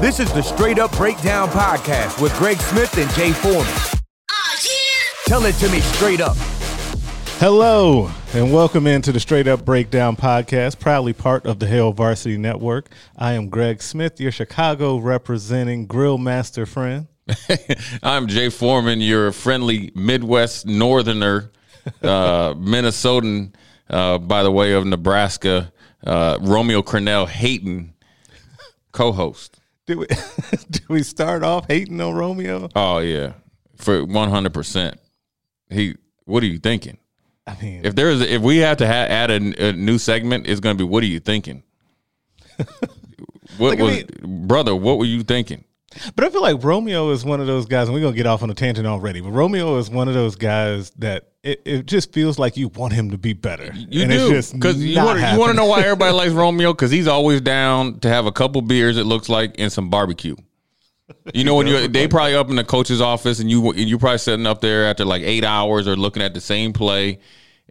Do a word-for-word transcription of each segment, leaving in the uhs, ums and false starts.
This is the Straight Up Breakdown Podcast with Greg Smith and Jay Foreman. Oh, yeah. Tell it to me straight up. Hello, and welcome into the Straight Up Breakdown Podcast, proudly part of the Hail Varsity Network. I am Greg Smith, your Chicago representing grill master friend. I'm Jay Foreman, your friendly Midwest northerner, uh, Minnesotan, uh, by the way, of Nebraska, uh, Romeo Cornell Hayton, co-host. Did we, did we start off hating on Romeo? Oh, yeah, for one hundred percent. He, what are you thinking? I mean, if there is, if we have to ha- add a, a new segment, it's going to be, what are you thinking? What like, was, I mean, brother, what were you thinking? But I feel like Romeo is one of those guys, and we're going to get off on a tangent already, but Romeo is one of those guys that it, it just feels like you want him to be better. You and do. Because you want to know why everybody likes Romeo? Because he's always down to have a couple beers, it looks like, and some barbecue. You know, when you they probably up in the coach's office and you you probably sitting up there after like eight hours or looking at the same play,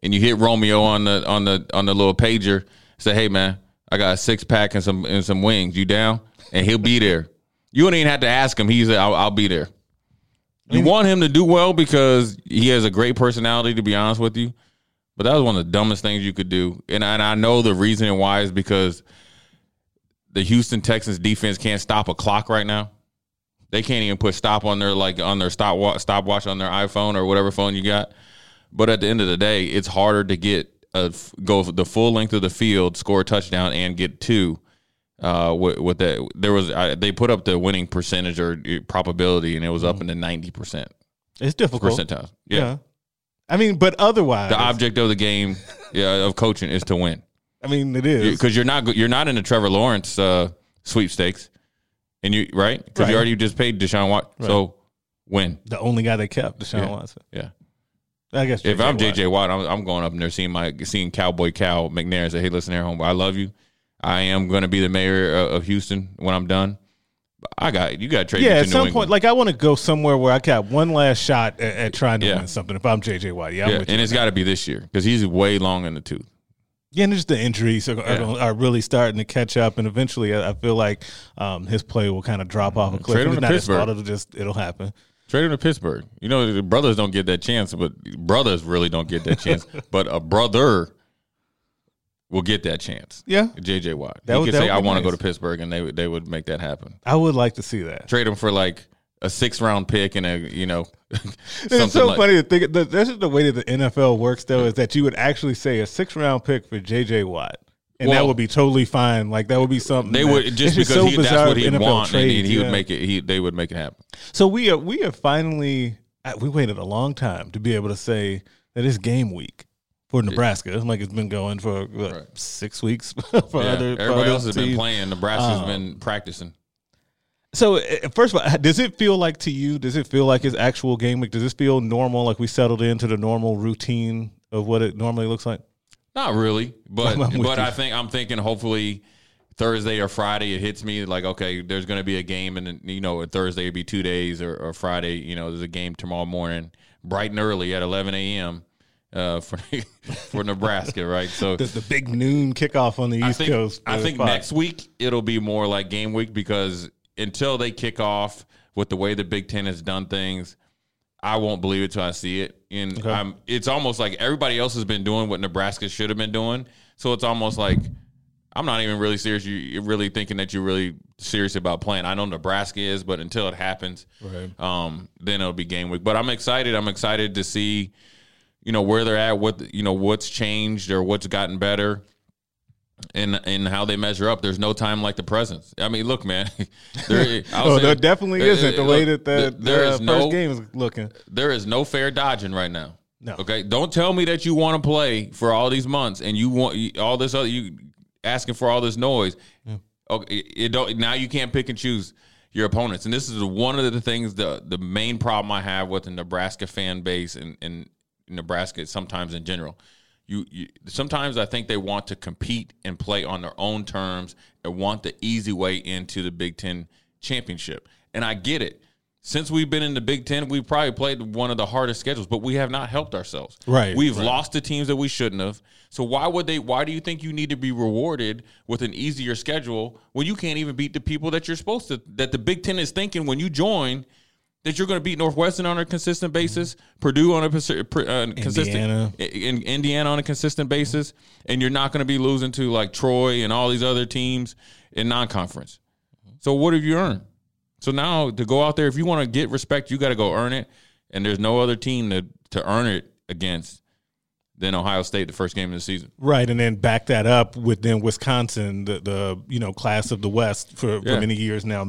and you hit Romeo on the on the on the little pager, say, hey man, I got a six pack and some and some wings. You down? And he'll be there. You don't even have to ask him. He's I'll, I'll be there. You want him to do well because he has a great personality. To be honest with you, but that was one of the dumbest things you could do. And I, and I know the reason why is because the Houston Texans defense can't stop a clock right now. They can't even put stop on their like on their stopwatch, stopwatch on their iPhone or whatever phone you got. But at the end of the day, it's harder to get a, go the full length of the field, score a touchdown, and get two. Uh, with, with that, there was I, they put up the winning percentage or probability, and it was up in the ninety percent. It's difficult percentile. Yeah. yeah, I mean, but otherwise, the object of the game, yeah, of coaching is to win. I mean, it is because you're not you're not in the Trevor Lawrence uh, sweepstakes. And you right because right. you already just paid Deshaun Watson. Right. So when the only guy they kept Deshaun yeah. Watson, yeah, I guess J. if J. I'm J J. Watt, I'm, I'm going up in there seeing my seeing Cowboy Cal McNair and say, hey, listen, here, homeboy, I love you. I am going to be the mayor of Houston when I'm done. I got you. Got to trade. Yeah, me to at New some England. Point, like I want to go somewhere where I got one last shot at, at trying to yeah. win something. If I'm J J. Watt, yeah, yeah. and it's got to be this year because he's way long in the tooth. Yeah, and just the injuries are, yeah. are really starting to catch up, and eventually, I feel like um, his play will kind of drop off a cliff. Trade him to not Pittsburgh. Fault, it'll just it'll happen. Trade him to Pittsburgh. You know, the brothers don't get that chance, but brothers really don't get that chance. But a brother will get that chance. Yeah, J J. Watt. That he would, could that say, "I want nice. to go to Pittsburgh," and they they would make that happen. I would like to see that. Trade him for like a six round pick and a you know. It's so like. funny to think. This is the way that the N F L works, though, is that you would actually say a six round pick for J J. Watt, and well, that would be totally fine. Like that would be something they would that, just because so he, that's what he'd N F L want, trades, and he yeah. would make it. He they would make it happen. So we are we have finally we waited a long time to be able to say that it's game week for Nebraska. Yeah. Like it's been going for what, right. six weeks. for yeah. other everybody for else has teams. Been playing. Nebraska's um, been practicing. So, first of all, does it feel like to you, does it feel like it's actual game week? Does this feel normal, like we settled into the normal routine of what it normally looks like? Not really, but but you. I think I'm thinking hopefully Thursday or Friday it hits me like, okay, there's going to be a game, and, you know, a Thursday would be two days or, or Friday, you know, there's a game tomorrow morning, bright and early at eleven a.m. Uh, for for Nebraska, right? So the, the big noon kickoff on the East I think, Coast. I think five. Next week it'll be more like game week because – until they kick off with the way the Big Ten has done things, I won't believe it till I see it. And okay. I'm, it's almost like everybody else has been doing what Nebraska should have been doing. So it's almost like I'm not even really serious. You're really thinking that you're really serious about playing. I know Nebraska is, but until it happens, okay. um, then it'll be game week. But I'm excited. I'm excited to see, you know, where they're at, what you know, what's changed or what's gotten better. And and how they measure up, there's no time like the present. I mean, look, man. There, oh, there definitely there, isn't the way that the, there the is uh, first no, game is looking. There is no fair dodging right now. No. Okay. Don't tell me that you want to play for all these months and you want all this other, you asking for all this noise. Yeah. Okay. It don't, now you can't pick and choose your opponents. And this is one of the things, the the main problem I have with the Nebraska fan base and, and Nebraska sometimes in general. You, you sometimes I think they want to compete and play on their own terms and want the easy way into the Big Ten championship. And I get it. Since we've been in the Big Ten, we've probably played one of the hardest schedules, but we have not helped ourselves. Right. We've right. lost to teams that we shouldn't have. So why would they? Why do you think you need to be rewarded with an easier schedule when you can't even beat the people that you're supposed to? That the Big Ten is thinking when you join that you're going to beat Northwestern on a consistent basis, mm-hmm. Purdue on a uh, consistent, Indiana. In, Indiana on a consistent basis, and you're not going to be losing to like Troy and all these other teams in non-conference. So what have you earned? So now to go out there, if you want to get respect, you got to go earn it, and there's no other team to, to earn it against than Ohio State the first game of the season. Right, and then back that up with then Wisconsin, the, the you know class of the West for, yeah. for many years now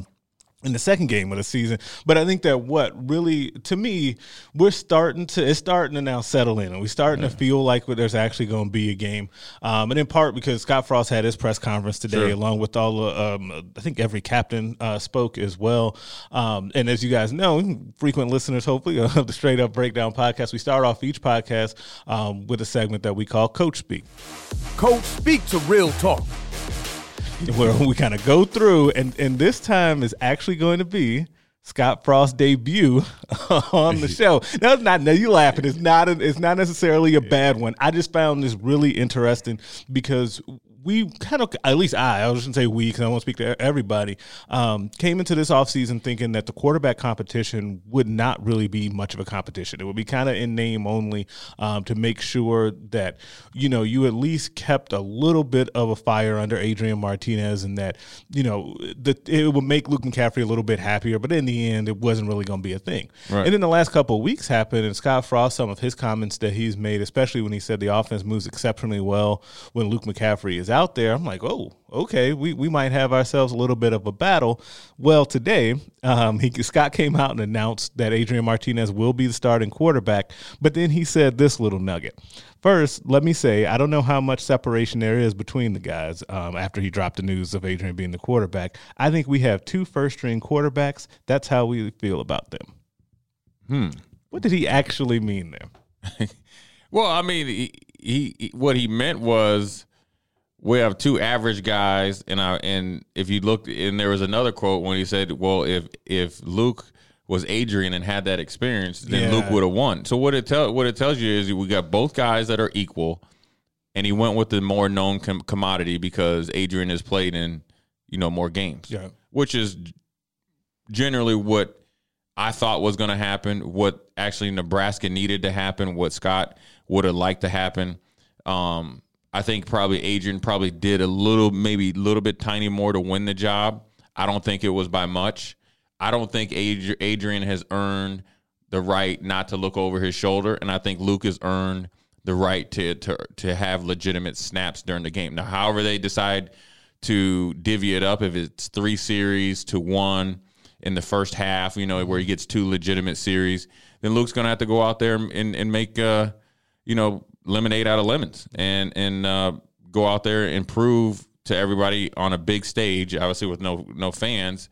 in the second game of the season. But I think that what really, to me, we're starting to, it's starting to now settle in. And we're starting yeah. to feel like there's actually going to be a game. Um, and in part because Scott Frost had his press conference today, sure. along with all the, um, I think every captain uh, spoke as well. Um, and as you guys know, frequent listeners, hopefully, of the Straight Up Breakdown podcast, we start off each podcast um, with a segment that we call Coach Speak. Coach Speak to Real Talk. Where we kind of go through, and, and this time is actually going to be Scott Frost's debut on the show. No, it's not. No, you laughing. It's not. A, it's not necessarily a bad one. I just found this really interesting because we kind of, at least I, I was just going to say we because I won't speak to everybody, um, came into this offseason thinking that the quarterback competition would not really be much of a competition. It would be kind of in name only um, to make sure that, you know, you at least kept a little bit of a fire under Adrian Martinez and that, you know, the, it would make Luke McCaffrey a little bit happier. But in the end, it wasn't really going to be a thing. Right. And then the last couple of weeks happened, and Scott Frost, some of his comments that he's made, especially when he said the offense moves exceptionally well when Luke McCaffrey is out there, I'm like, oh, okay, we, we might have ourselves a little bit of a battle. Well, today, um, he, Scott came out and announced that Adrian Martinez will be the starting quarterback, but then he said this little nugget. First, let me say, I don't know how much separation there is between the guys um, after he dropped the news of Adrian being the quarterback. I think we have two first-string quarterbacks. That's how we feel about them. Hmm. What did he actually mean there? Well, I mean, he, he, he what he meant was, we have two average guys, and I and if you looked, and there was another quote when he said, "Well, if if Luke was Adrian and had that experience, then yeah. Luke would have won." So what it tell what it tells you is we got both guys that are equal, and he went with the more known com- commodity because Adrian has played in you know more games, yeah. which is generally what I thought was going to happen, what actually Nebraska needed to happen, what Scott would have liked to happen. Um, I think probably Adrian probably did a little, maybe a little bit tiny more to win the job. I don't think it was by much. I don't think Adrian has earned the right not to look over his shoulder, and I think Luke has earned the right to to, to have legitimate snaps during the game. Now, however they decide to divvy it up, if it's three series to one in the first half, you know, where he gets two legitimate series, then Luke's going to have to go out there and, and make, uh, you know, lemonade out of lemons and and uh, go out there and prove to everybody on a big stage, obviously with no no fans,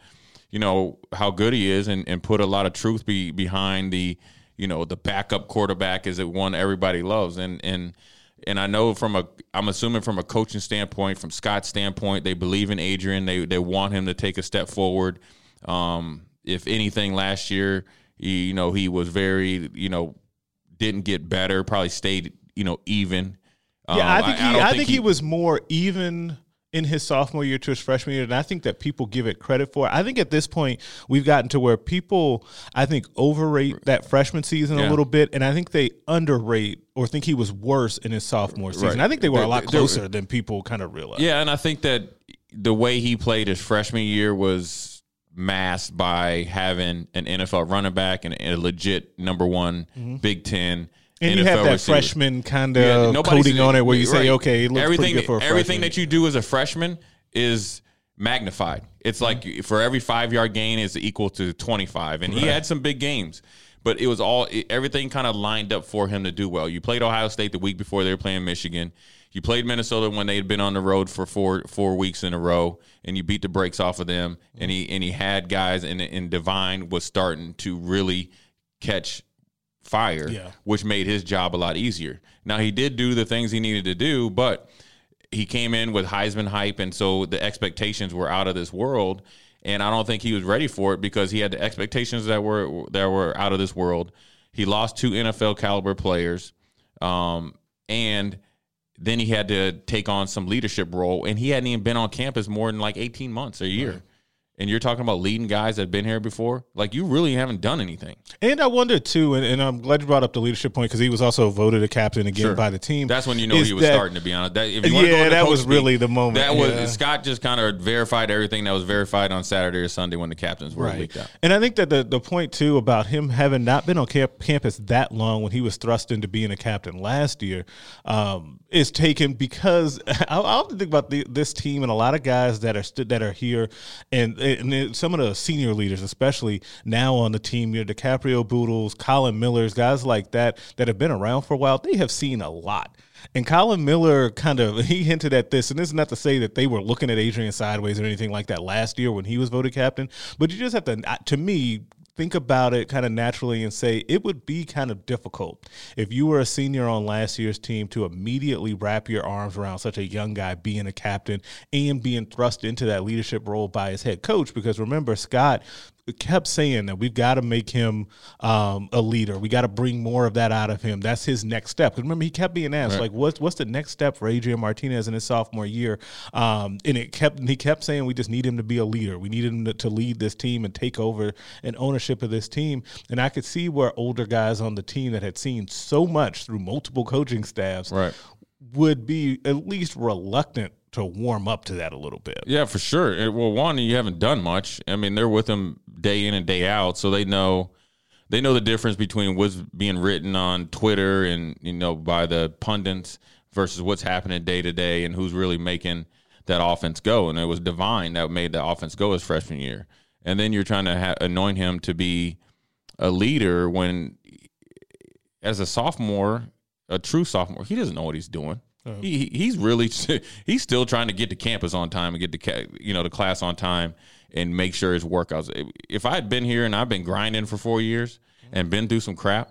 you know, how good he is and, and put a lot of truth be, behind the, you know, the backup quarterback is the one everybody loves. And and and I know from a I'm assuming from a coaching standpoint, from Scott's standpoint, they believe in Adrian. They they want him to take a step forward. Um, if anything, last year, he, you know, he was very, you know, didn't get better, probably stayed you know, even. Um, yeah, I think he, I, I think, I think he, he was more even in his sophomore year to his freshman year, and I think that people give it credit for. I think at this point we've gotten to where people, I think, overrate that freshman season yeah. a little bit, and I think they underrate or think he was worse in his sophomore season. Right. I think they were they, a lot closer than people kind of realize. Yeah, and I think that the way he played his freshman year was masked by having an N F L running back and a legit number one mm-hmm. Big Ten. And N F L you have that receiver. Freshman kind of yeah, coating on it where you right. say, okay, it looks everything, pretty good for a freshman. Everything that you do as a freshman is magnified. It's mm-hmm. like for every five-yard gain is equal to twenty-five. And right. he had some big games. But it was all it, everything kind of lined up for him to do well. You played Ohio State the week before they were playing Michigan. You played Minnesota when they had been on the road for four four weeks in a row, and you beat the brakes off of them. And he and he had guys, and and Devine was starting to really catch fire, yeah. which made his job a lot easier. Now, he did do the things he needed to do, but he came in with Heisman hype, and so the expectations were out of this world. And I don't think he was ready for it because he had the expectations that were that were out of this world. He lost two N F L caliber players, um, and then he had to take on some leadership role, and he hadn't even been on campus more than like eighteen months or a year. Right. And you're talking about leading guys that have been here before? Like, you really haven't done anything. And I wonder, too, and, and I'm glad you brought up the leadership point because he was also voted a captain again sure. by the team. That's when you know he was that, starting, to be honest. That, if you yeah, that was really speak, the moment. That was yeah. Scott just kind of verified everything that was verified on Saturday or Sunday when the captains were right. leaked out. And I think that the, the point, too, about him having not been on camp, campus that long when he was thrust into being a captain last year um, is taken because I, I often think about the, this team and a lot of guys that are st- that are here and And some of the senior leaders, especially now on the team, you know, DiCaprio, Boodles, Colin Millers, guys like that that have been around for a while, they have seen a lot. And Colin Miller kind of, he hinted at this, and this is not to say that they were looking at Adrian sideways or anything like that last year when he was voted captain, but you just have to, to me, think about it kind of naturally and say it would be kind of difficult if you were a senior on last year's team to immediately wrap your arms around such a young guy being a captain and being thrust into that leadership role by his head coach. Because remember, Scott kept saying that we've got to make him um, a leader. We got to bring more of that out of him. That's his next step. Because remember, he kept being asked, right. like, what's what's the next step for Adrian Martinez in his sophomore year? Um, and it kept he kept saying we just need him to be a leader. We need him to, to lead this team and take over and ownership of this team. And I could see where older guys on the team that had seen so much through multiple coaching staffs right. would be at least reluctant to warm up to that a little bit. Yeah, for sure. It, well, one, you haven't done much. I mean, they're with him day in and day out, so they know they know the difference between what's being written on Twitter and, you know, by the pundits versus what's happening day to day and who's really making that offense go. And it was Devine that made the offense go his freshman year. And then you're trying to ha- anoint him to be a leader when, as a sophomore, a true sophomore, he doesn't know what he's doing. Um, he he's really he's still trying to get to campus on time and get to you know the class on time and make sure his workouts. If I had been here and I've been grinding for four years and been through some crap,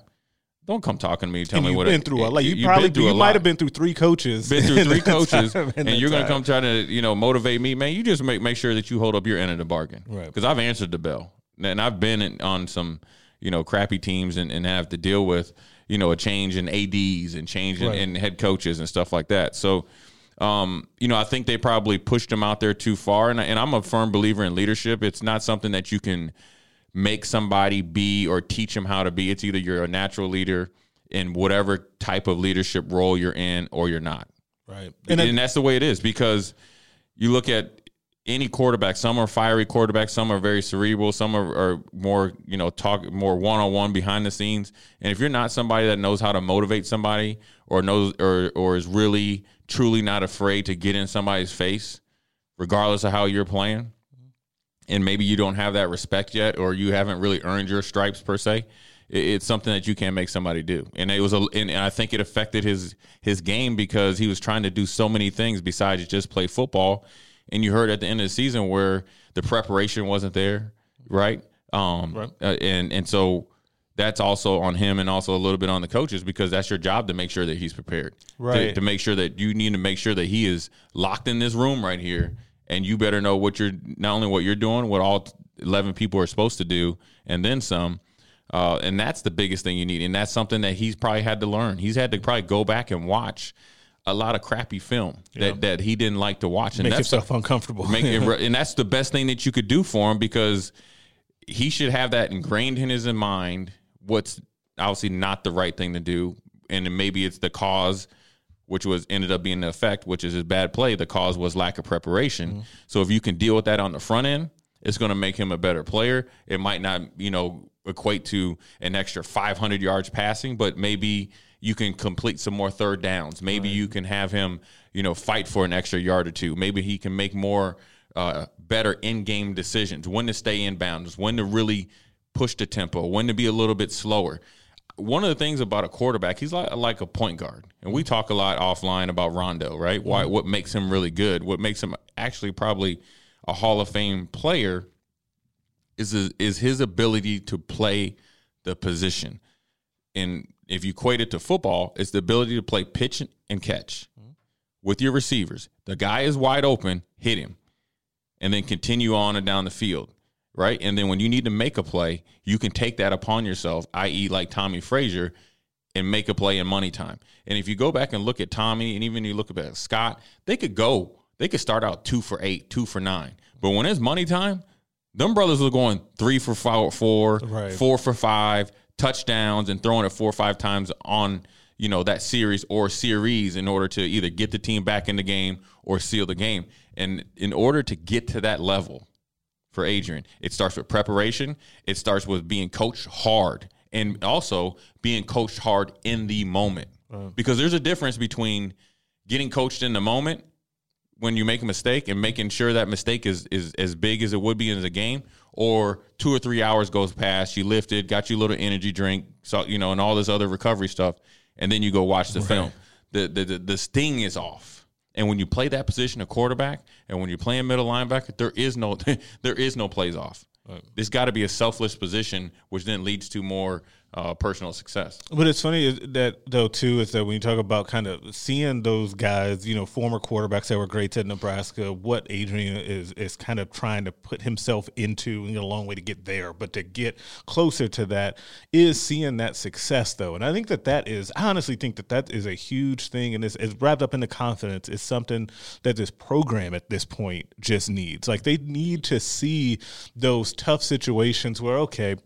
don't come talking to me. Tell and me you've what been it, through. It, like you, you probably been through you might have been through three coaches, been through three coaches, time, and you're going to come try to you know motivate me, man. You just make make sure that you hold up your end of the bargain, right? Because I've answered the bell and I've been in, on some you know crappy teams and, and have to deal with. You know, a change in A Ds and change in, right. in head coaches and stuff like that. So, um, you know, I think they probably pushed him out there too far. And, and I'm a firm believer in leadership. It's not something that you can make somebody be or teach them how to be. It's either you're a natural leader in whatever type of leadership role you're in or you're not. Right. And, and, and that's the way it is because you look at any quarterback, some are fiery quarterbacks, some are very cerebral, some are, are more, you know, talk more one-on-one behind the scenes. And if you're not somebody that knows how to motivate somebody or knows or or is really truly not afraid to get in somebody's face, regardless of how you're playing, and maybe you don't have that respect yet or you haven't really earned your stripes per se, it, it's something that you can't make somebody do. And it was a, and I think it affected his his game because he was trying to do so many things besides just play football. And you heard at the end of the season where the preparation wasn't there, right? Um, right. Uh, and and so that's also on him and also a little bit on the coaches because that's your job to make sure that he's prepared. Right. To, to make sure that you need to make sure that he is locked in this room right here. And you better know what you're – not only what you're doing, what all eleven people are supposed to do and then some. Uh, and that's the biggest thing you need. And that's something that he's probably had to learn. He's had to probably go back and watch – a lot of crappy film that, yeah. that he didn't like to watch. And make that's yourself the, uncomfortable. Make it, and that's the best thing that you could do for him because he should have that ingrained in his mind, what's obviously not the right thing to do. And then maybe it's the cause, which was ended up being the effect, which is his bad play. The cause was lack of preparation. Mm-hmm. So if you can deal with that on the front end, it's going to make him a better player. It might not, you know, equate to an extra five hundred yards passing, but maybe – you can complete some more third downs. Maybe right. you can have him, you know, fight for an extra yard or two. Maybe he can make more, uh, better in-game decisions, when to stay in bounds, when to really push the tempo, when to be a little bit slower. One of the things about a quarterback, he's like, like a point guard. And we talk a lot offline about Rondo, right? Why, what makes him really good, what makes him actually probably a Hall of Fame player is his, is his ability to play the position. And if you equate it to football, it's the ability to play pitch and catch with your receivers. The guy is wide open, hit him, and then continue on and down the field. Right. And then when you need to make a play, you can take that upon yourself, that is, like Tommy Frazier, and make a play in money time. And if you go back and look at Tommy, and even you look at Scott, they could go, they could start out two for eight, two for nine. But when it's money time, them brothers are going three for four, four, right. four for five, touchdowns, and throwing it four or five times on, you know, that series or series in order to either get the team back in the game or seal the game. And in order to get to that level, for Adrian, it starts with preparation. It starts with being coached hard and also being coached hard in the moment. Right. Because there's a difference between getting coached in the moment when you make a mistake and making sure that mistake is, is as big as it would be in the game, or two or three hours goes past, you lifted, got you a little energy drink, so, you know, and all this other recovery stuff, and then you go watch the right. film. The, the, the, the sting is off. And when you play that position of quarterback, and when you're playing middle linebacker, there is no there is no plays off. Right. It's got to be a selfless position, which then leads to more uh, personal success. But it's funny that, though, too, is that when you talk about kind of seeing those guys, you know, former quarterbacks that were great at Nebraska, what Adrian is is kind of trying to put himself into, and a long way to get there, but to get closer to that is seeing that success, though. And I think that that is, I honestly think that that is a huge thing, and it's, it's wrapped up in the confidence. It's something that this program at this point just needs. Like, they need to see those tough situations where, okay,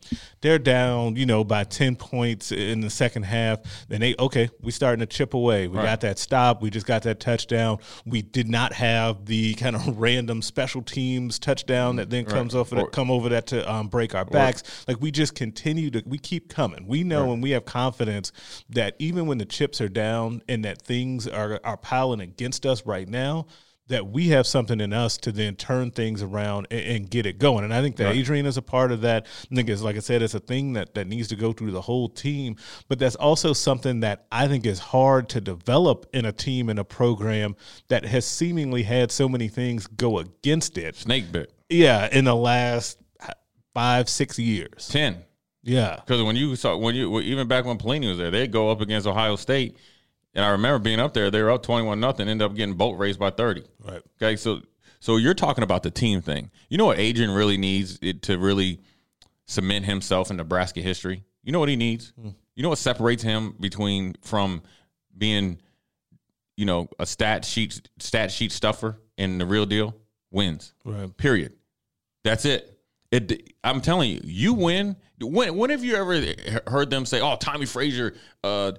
they're down, you know, by ten points in the second half, then they, okay, we starting to chip away. We right. got that stop. We just got that touchdown. We did not have the kind of random special teams touchdown that then comes right. off of that, come over that to um, break our backs. Or, like, we just continue to, we keep coming. We know right. and we have confidence that even when the chips are down and that things are are piling against us right now, that we have something in us to then turn things around and, and get it going. And I think that right. Adrian is a part of that. I think it's, like I said, it's a thing that, that needs to go through the whole team, but that's also something that I think is hard to develop in a team and a program that has seemingly had so many things go against it. Snake bit. Yeah, in the last five, six years. Ten. Yeah. Because when you saw, when you, even back when Pelini was there, they'd go up against Ohio State. And I remember being up there, they were up twenty-one nothing, ended up getting boat raced by thirty. Right. Okay, so so you're talking about the team thing. You know what Adrian really needs it to really cement himself in Nebraska history? You know what he needs? Mm. You know what separates him between from being, you know, a stat sheet stat sheet stuffer and the real deal? Wins. Right. Period. That's it. It I'm telling you, you win. When, when have you ever heard them say, oh, Tommy Frazier uh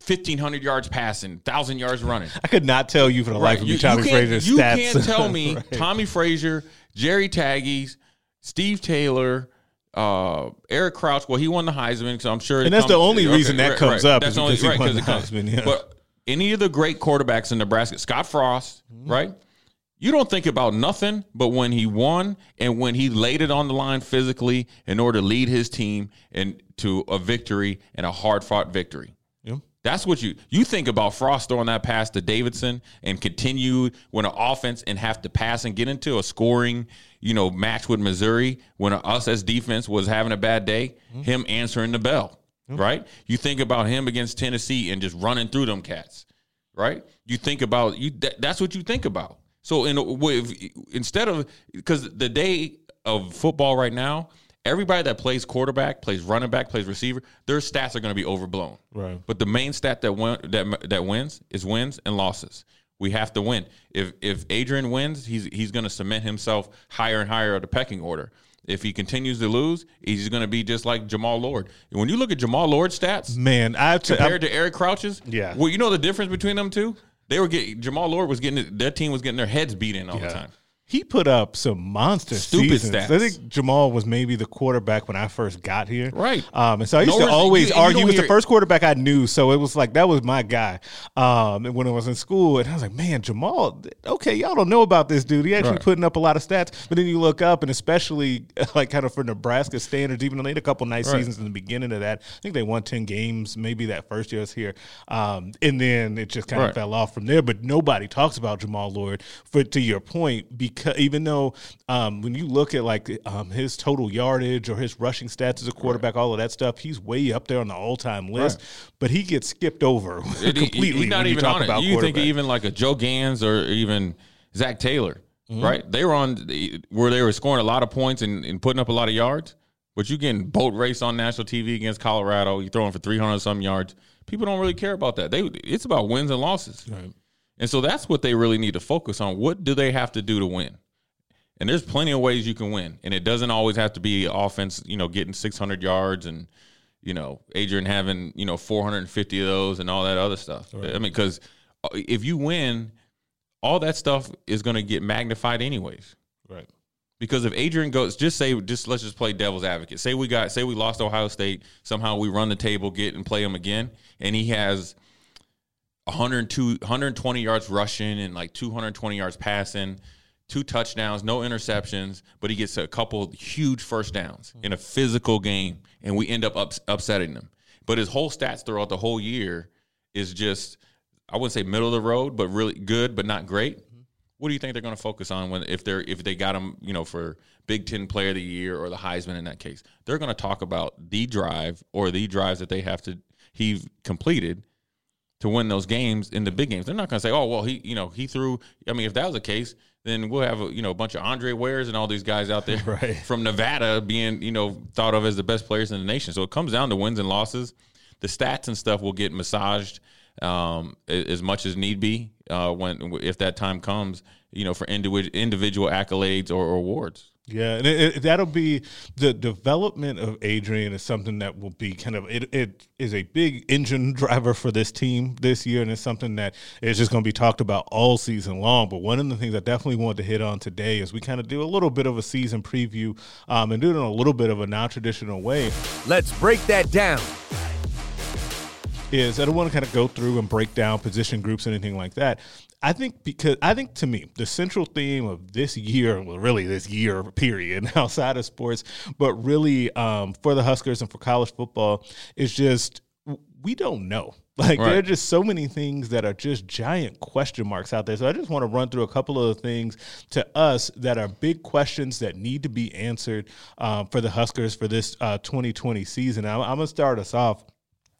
fifteen hundred yards passing, one thousand yards running? I could not tell you for the life right. of me Tommy Frazier's stats. You can't tell me right. Tommy Frazier, Jerry Taggies, Steve Taylor, uh, Eric Crouch. Well, he won the Heisman, because I'm sure. And that's comes, the only okay, reason that right, comes right. up. That's is only, because right, he won the Heisman. Yeah. But any of the great quarterbacks in Nebraska, Scott Frost, mm-hmm. right? You don't think about nothing but when he won and when he laid it on the line physically in order to lead his team and to a victory and a hard-fought victory. That's what you you think about. Frost throwing that pass to Davidson and continue when an offense and have to pass and get into a scoring, you know, match with Missouri when a, us as defense was having a bad day, mm-hmm. him answering the bell, mm-hmm. right? You think about him against Tennessee and just running through them cats, right? You think about you. Th- that's what you think about. So in if, instead of because the day of football right now, everybody that plays quarterback, plays running back, plays receiver, their stats are going to be overblown. Right. But the main stat that win, that that wins is wins and losses. We have to win. If if Adrian wins, he's he's going to cement himself higher and higher of the pecking order. If he continues to lose, he's going to be just like Jammal Lord. And when you look at Jammal Lord's stats, man, I've t- compared I'm, to Eric Crouch's, yeah. Well, you know the difference between them two? They were getting Jammal Lord was getting that team was getting their heads beat in all yeah. the time. he put up some monster Stupid seasons. Stats. I think Jammal was maybe the quarterback when I first got here. Right. Um, and so I used no, to always you, you argue with the first quarterback I knew. So it was like, that was my guy. Um, and when I was in school, and I was like, man, Jammal, okay, y'all don't know about this dude. He actually right. putting up a lot of stats. But then you look up, and especially like kind of for Nebraska standards, even though they had a couple nice right. seasons in the beginning of that. I think they won ten games maybe that first year I was here. Um, and then it just kind right. of fell off from there. But nobody talks about Jammal Lord, for to your point, because even though um, when you look at like um, his total yardage or his rushing stats as a quarterback, right. all of that stuff, he's way up there on the all-time list. Right. But he gets skipped over it, completely. He, he's not when even you talk on it. About you think even like a Joe Gans or even Zach Taylor, mm-hmm. right? They were on where they were scoring a lot of points and, and putting up a lot of yards, but you getting boat race on national T V against Colorado. You throwing for three hundred some yards. People don't really care about that. They it's about wins and losses. Right. And so that's what they really need to focus on. What do they have to do to win? And there's plenty of ways you can win. And it doesn't always have to be offense, you know, getting six hundred yards and, you know, Adrian having, you know, four hundred fifty of those and all that other stuff. Right. I mean, because if you win, all that stuff is going to get magnified anyways. Right. Because if Adrian goes, just say, just let's just play devil's advocate. Say we got, say we lost Ohio State. Somehow we run the table, get and play them again. And he has one hundred two, one hundred twenty yards rushing and like two hundred twenty yards passing, two touchdowns, no interceptions, but he gets a couple huge first downs in a physical game, and we end up ups- upsetting them. But his whole stats throughout the whole year is just, I wouldn't say middle of the road, but really good, but not great. What do you think they're going to focus on when if they're if they got him, you know, for Big Ten Player of the Year or the Heisman in that case? They're going to talk about the drive or the drives that they have to he completed to win those games in the big games. They're not going to say, oh, well, he, you know, he threw. I mean, if that was the case, then we'll have, a, you know, a bunch of Andre Wares and all these guys out there right. from Nevada being, you know, thought of as the best players in the nation. So it comes down to wins and losses. The stats and stuff will get massaged um, as much as need be uh, when, if that time comes, you know, for individual individual accolades or, or awards. Yeah, and it, it, that'll be the development of Adrian is something that will be kind of it, it is a big engine driver for this team this year, and it's something that is just going to be talked about all season long. But one of the things I definitely wanted to hit on today is we kind of do a little bit of a season preview um, and do it in a little bit of a non-traditional way. Let's break that down. Is I don't want to kind of go through and break down position groups and anything like that. I think because I think to me the central theme of this year, well, really this year period, outside of sports, but really um, for the Huskers and for college football, is just we don't know. Like, right. there are just so many things that are just giant question marks out there. So I just want to run through a couple of the things to us that are big questions that need to be answered um, for the Huskers for this uh, twenty twenty season. I'm, I'm going to start us off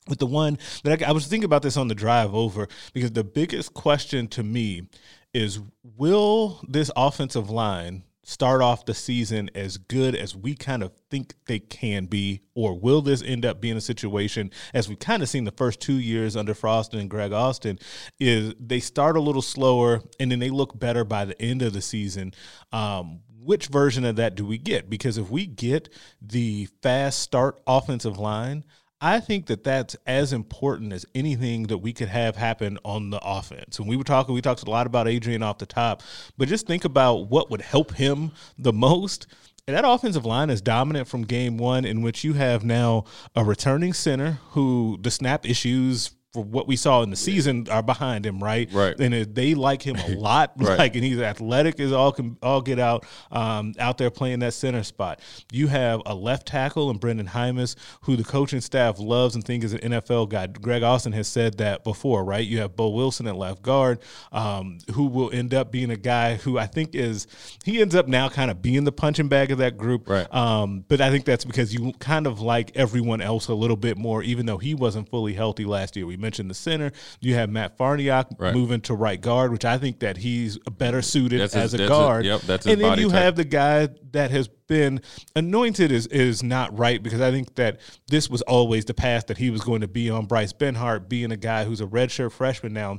with the one that I, I was thinking about this on the drive over, because the biggest question to me is, will this offensive line start off the season as good as we kind of think they can be, or will this end up being a situation, as we've kind of seen the first two years under Frost and Greg Austin, is they start a little slower and then they look better by the end of the season? Um, which version of that do we get? Because if we get the fast start offensive line, I think that that's as important as anything that we could have happen on the offense. And we were talking, we talked a lot about Adrian off the top, but just think about what would help him the most. And that offensive line is dominant from game one, in which you have now a returning center who the snap issues for what we saw in the season are behind him, right? Right. And they like him a lot. right. Like, and he's athletic as all can all get out um, out there playing that center spot. You have a left tackle in Brendan Hymas, who the coaching staff loves and think is an N F L guy. Greg Austin has said that before, right? You have Boe Wilson at left guard, um, who will end up being a guy who I think is he ends up now kind of being the punching bag of that group. Right. Um, but I think that's because you kind of like everyone else a little bit more, even though he wasn't fully healthy last year. We mentioned the center. You have Matt Farniok right. moving to right guard, which I think that he's better suited his, as a guard. His, yep, that's his and then body you type. Have the guy that has been anointed is is not right, because I think that this was always the path that he was going to be on. Bryce Benhart being a guy who's a redshirt freshman now,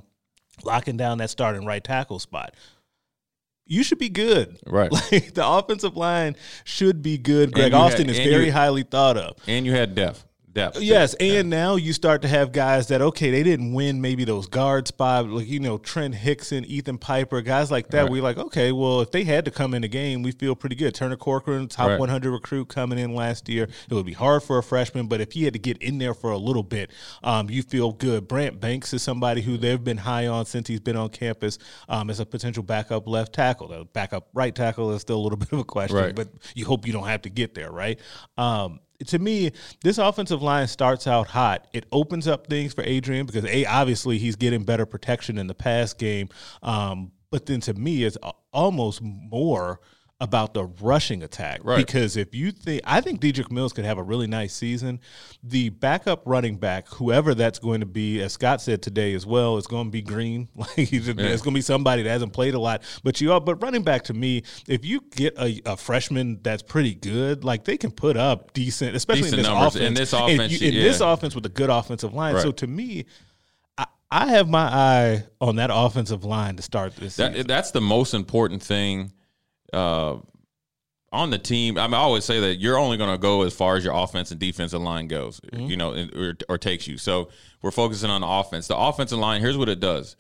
locking down that starting right tackle spot. You should be good. Right. Like, the offensive line should be good. Greg Austin had, is very you, highly thought of. And you had depth. depth. Yes, and yeah. now you start to have guys that, okay, they didn't win maybe those guard spots, like, you know, Trent Hickson, Ethan Piper, guys like that. Right. We're like, okay, well, if they had to come in the game, we feel pretty good. Turner Corcoran, top right. one hundred recruit coming in last year. It would be hard for a freshman, but if he had to get in there for a little bit, um, you feel good. Brant Banks is somebody who they've been high on since he's been on campus um, as a potential backup left tackle. The backup right tackle is still a little bit of a question, right. but you hope you don't have to get there, right? Um, to me, this offensive line starts out hot. It opens up things for Adrian because, A, obviously he's getting better protection in the pass game. Um, but then to me, it's almost more about the rushing attack. Right. Because if you think – I think Dedrick Mills could have a really nice season. The backup running back, whoever that's going to be, as Scott said today as well, it's going to be Green. Like he's just, yeah. It's going to be somebody that hasn't played a lot. But you all, but running back to me, if you get a, a freshman that's pretty good, like they can put up decent – especially decent in, this numbers, offense, in this offense. You, in yeah. this offense with a good offensive line. Right. So to me – I have my eye on that offensive line to start this that, season. That's the most important thing uh, on the team. I mean, I always say that you're only going to go as far as your offense and defensive line goes, mm-hmm. you know, or, or takes you. So we're focusing on the offense. The offensive line, here's what it does.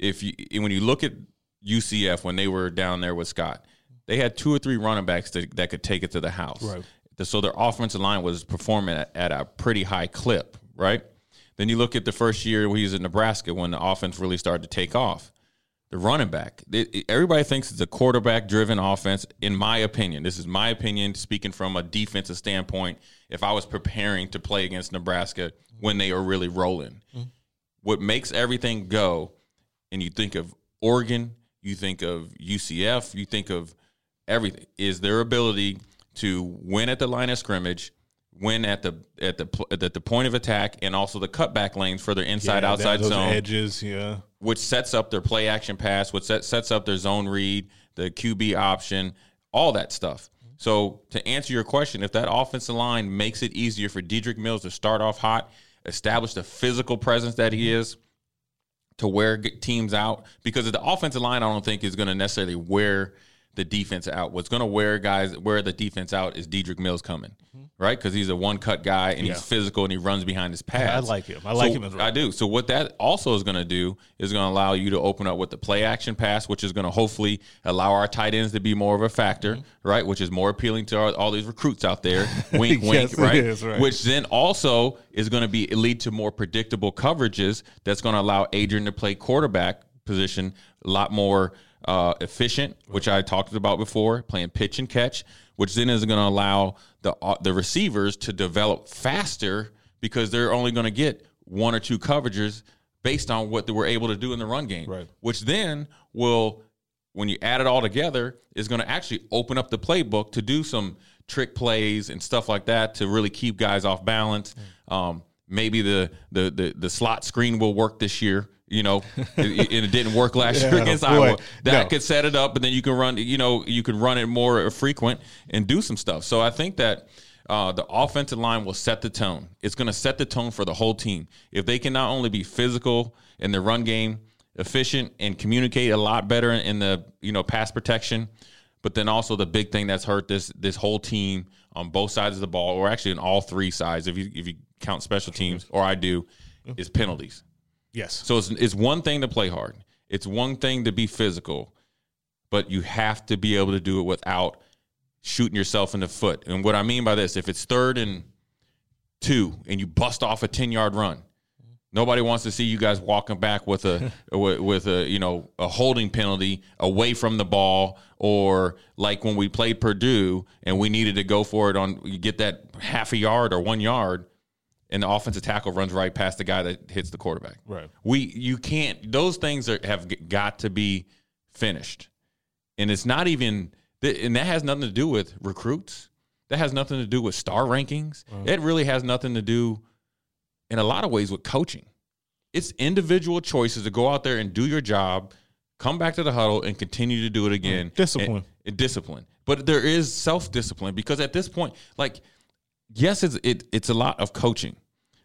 If you When you look at U C F when they were down there with Scott, they had two or three running backs that, that could take it to the house. Right. So their offensive line was performing at, at a pretty high clip, right? Then you look at the first year when he was in Nebraska when the offense really started to take off. The running back. It, everybody thinks it's a quarterback-driven offense, in my opinion. This is my opinion, speaking from a defensive standpoint, if I was preparing to play against Nebraska when they are really rolling. Mm-hmm. What makes everything go, and you think of Oregon, you think of U C F, you think of everything, is their ability to win at the line of scrimmage, win at the at the at the point of attack, and also the cutback lanes for their inside yeah, outside that, those zone edges, yeah, which sets up their play action pass, which set, sets up their zone read, the Q B option, all that stuff. So to answer your question, if that offensive line makes it easier for Dedrick Mills to start off hot, establish the physical presence that he is, to wear teams out, because the offensive line I don't think is going to necessarily wear the defense out. What's going to wear guys wear the defense out is Dedrick Mills coming, mm-hmm. right? Because he's a one-cut guy, and yeah. he's physical, and he runs behind his pads. Yeah, I like him. I like so him as well. I do. So what that also is going to do is going to allow you to open up with the play-action pass, which is going to hopefully allow our tight ends to be more of a factor, mm-hmm. right, which is more appealing to our, all these recruits out there, wink, yes, wink, right? Is, right? Which then also is going to be lead to more predictable coverages that's going to allow Adrian to play quarterback position a lot more Uh, efficient, which I talked about before, playing pitch and catch, which then is going to allow the uh, the receivers to develop faster because they're only going to get one or two coverages based on what they were able to do in the run game, right. which then will, when you add it all together, is going to actually open up the playbook to do some trick plays and stuff like that to really keep guys off balance. Mm. Um, maybe the, the the the slot screen will work this year. You know, it, it didn't work last yeah, year against boy. Iowa. That no. could set it up, and then you can run. You know, you could run it more frequent and do some stuff. So I think that uh, the offensive line will set the tone. It's going to set the tone for the whole team. If they can not only be physical in the run game, efficient, and communicate a lot better in the you know pass protection, but then also the big thing that's hurt this this whole team on both sides of the ball, or actually on all three sides, if you if you count special teams, or I do, mm-hmm. is penalties. Yes. So it's, it's one thing to play hard. It's one thing to be physical, but you have to be able to do it without shooting yourself in the foot. And what I mean by this, if it's third and two and you bust off a ten-yard run, nobody wants to see you guys walking back with a with, with a you know a holding penalty away from the ball, or like when we played Purdue and we needed to go for it on you get that half a yard or one yard. And the offensive tackle runs right past the guy that hits the quarterback. Right. We, you can't, those things are, have got to be finished. And it's not even, and that has nothing to do with recruits. That has nothing to do with star rankings. Right. It really has nothing to do, in a lot of ways, with coaching. It's individual choices to go out there and do your job, come back to the huddle, and continue to do it again. Discipline. And, and discipline. But there is self-discipline, because at this point, like, yes, it's, it, it's a lot of coaching.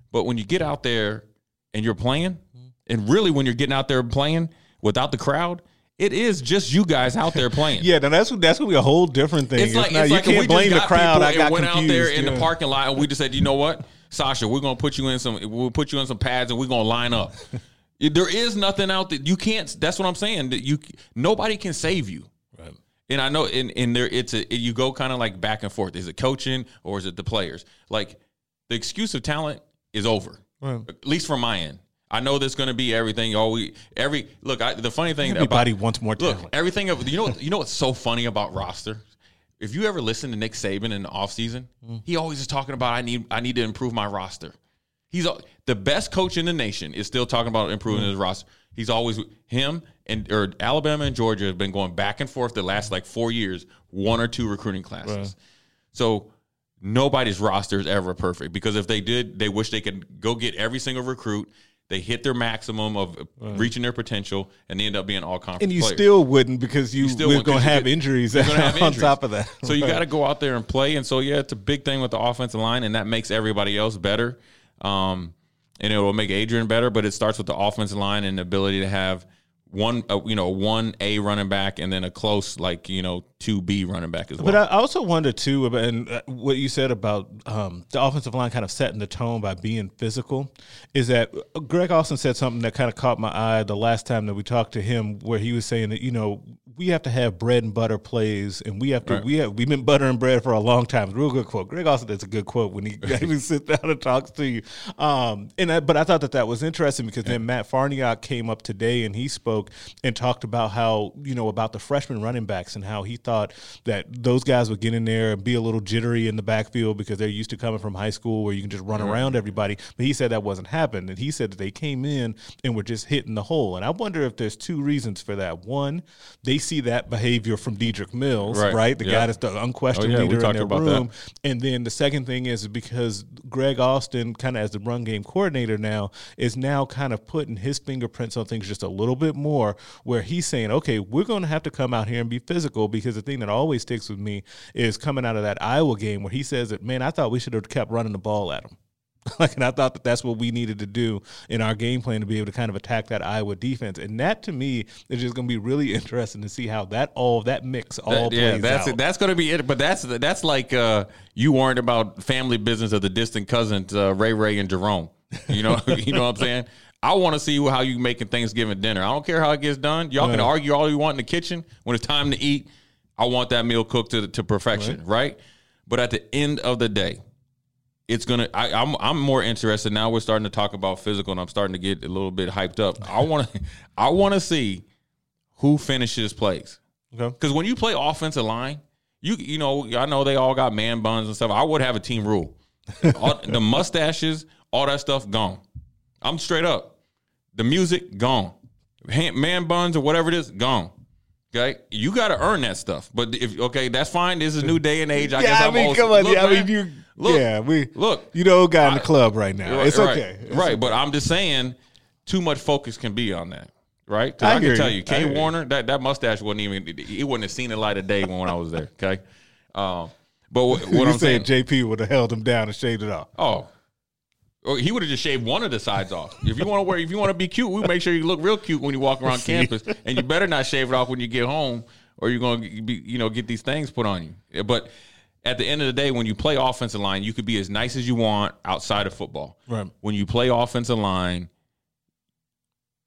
But when you get out there and you're playing, and really when you're getting out there playing without the crowd, it is just you guys out there playing. yeah, now that's that's gonna be a whole different thing. It's like, it's like, not, it's like you can't we blame the crowd. I got went confused, out there in yeah. the parking lot, and we just said, you know what? Sasha, we're gonna put you in some. We'll put you in some pads, and we're gonna line up. There is nothing out that you can't. That's what I'm saying. That you nobody can save you. Right. And I know, in in there, it's a you go kind of like back and forth. Is it coaching or is it the players? Like the excuse of talent is over, right. At least from my end. I know there's going to be everything. Oh, we every look. I, the funny thing, everybody about, wants more talent. Look, everything. You know, you know what's so funny about roster? If you ever listen to Nick Saban in the offseason, mm. he always is talking about I need I need to improve my roster. He's the best coach in the nation is still talking about improving mm. his roster. He's always him and or Alabama and Georgia have been going back and forth the last like four years, one or two recruiting classes. Right. So nobody's roster is ever perfect because if they did, they wish they could go get every single recruit. They hit their maximum of right. reaching their potential, and they end up being all conference. And you players. Still wouldn't because you, you still we're going to have injuries on injuries. Top of that. So you right. got to go out there and play. And so yeah, it's a big thing with the offensive line, and that makes everybody else better. Um, and it will make Adrian better, but it starts with the offensive line and the ability to have one, uh, you know, one A running back, and then a close like you know two B running back as well. But I also wonder too about and what you said about um, the offensive line kind of setting the tone by being physical. Is that Greg Austin said something that kind of caught my eye the last time that we talked to him, where he was saying that you know we have to have bread and butter plays, and we have to right. we have we've been butter and bread for a long time. Real good quote, Greg Austin. That's a good quote when he even sits down and talks to you. Um, and I, but I thought that that was interesting because yeah. then Matt Farniok came up today and he spoke. And talked about how, you know, about the freshman running backs and how he thought that those guys would get in there and be a little jittery in the backfield because they're used to coming from high school where you can just run mm-hmm. around everybody. But he said that wasn't happening. And he said that they came in and were just hitting the hole. And I wonder if there's two reasons for that. One, they see that behavior from Dedrick Mills, right? right? The yeah. guy that's the unquestioned oh, yeah, leader in their room. That. And then the second thing is because Greg Austin, kind of as the run game coordinator now, is now kind of putting his fingerprints on things just a little bit more. More where he's saying, okay, we're going to have to come out here and be physical because the thing that always sticks with me is coming out of that Iowa game where he says that, man, I thought we should have kept running the ball at him. Like, and I thought that that's what we needed to do in our game plan to be able to kind of attack that Iowa defense. And that, to me, is just going to be really interesting to see how that all that mix all that, plays yeah, that's, out. Yeah, that's going to be it. But that's that's like uh, you warned about family business of the distant cousins, uh, Ray Ray and Jerome. You know, you know what I'm saying? I want to see how you making Thanksgiving dinner. I don't care how it gets done. Y'all right. can argue all you want in the kitchen. When it's time to eat, I want that meal cooked to to perfection, right? right? But at the end of the day, it's gonna. I, I'm I'm more interested now. We're starting to talk about physical, and I'm starting to get a little bit hyped up. I want to I want to see who finishes plays. Okay, because when you play offensive line, you you know I know they all got man buns and stuff. I would have a team rule. All, the mustaches, all that stuff gone. I'm straight up. The music, gone. Man buns or whatever it is, gone. Okay? You got to earn that stuff. But, if okay, that's fine. This is a new day and age. I yeah, guess I I'm mean, always, come on. Look, yeah, man, I mean, you, look, yeah, we, look. You the old guy in the I, club right now. Right, it's okay. It's right, okay. But I'm just saying too much focus can be on that. Right? I, I can tell you, you Kay Warner, you. That, that mustache wasn't even – he wouldn't have seen the light of day when I was there. Okay? Um, but what, what I'm saying – J P would have held him down and shaved it off. Oh, or he would have just shaved one of the sides off. If you want to wear, if you want to be cute, we make sure you look real cute when you walk around campus, and you better not shave it off when you get home, or you're gonna be, you know, get these things put on you. But at the end of the day, when you play offensive line, you could be as nice as you want outside of football. Right. When you play offensive line,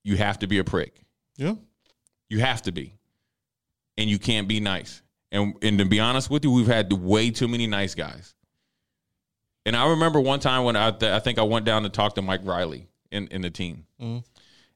you have to be a prick. Yeah. You have to be, and you can't be nice. And and to be honest with you, we've had way too many nice guys. And I remember one time when I, th- I think I went down to talk to Mike Riley in, in the team. Mm.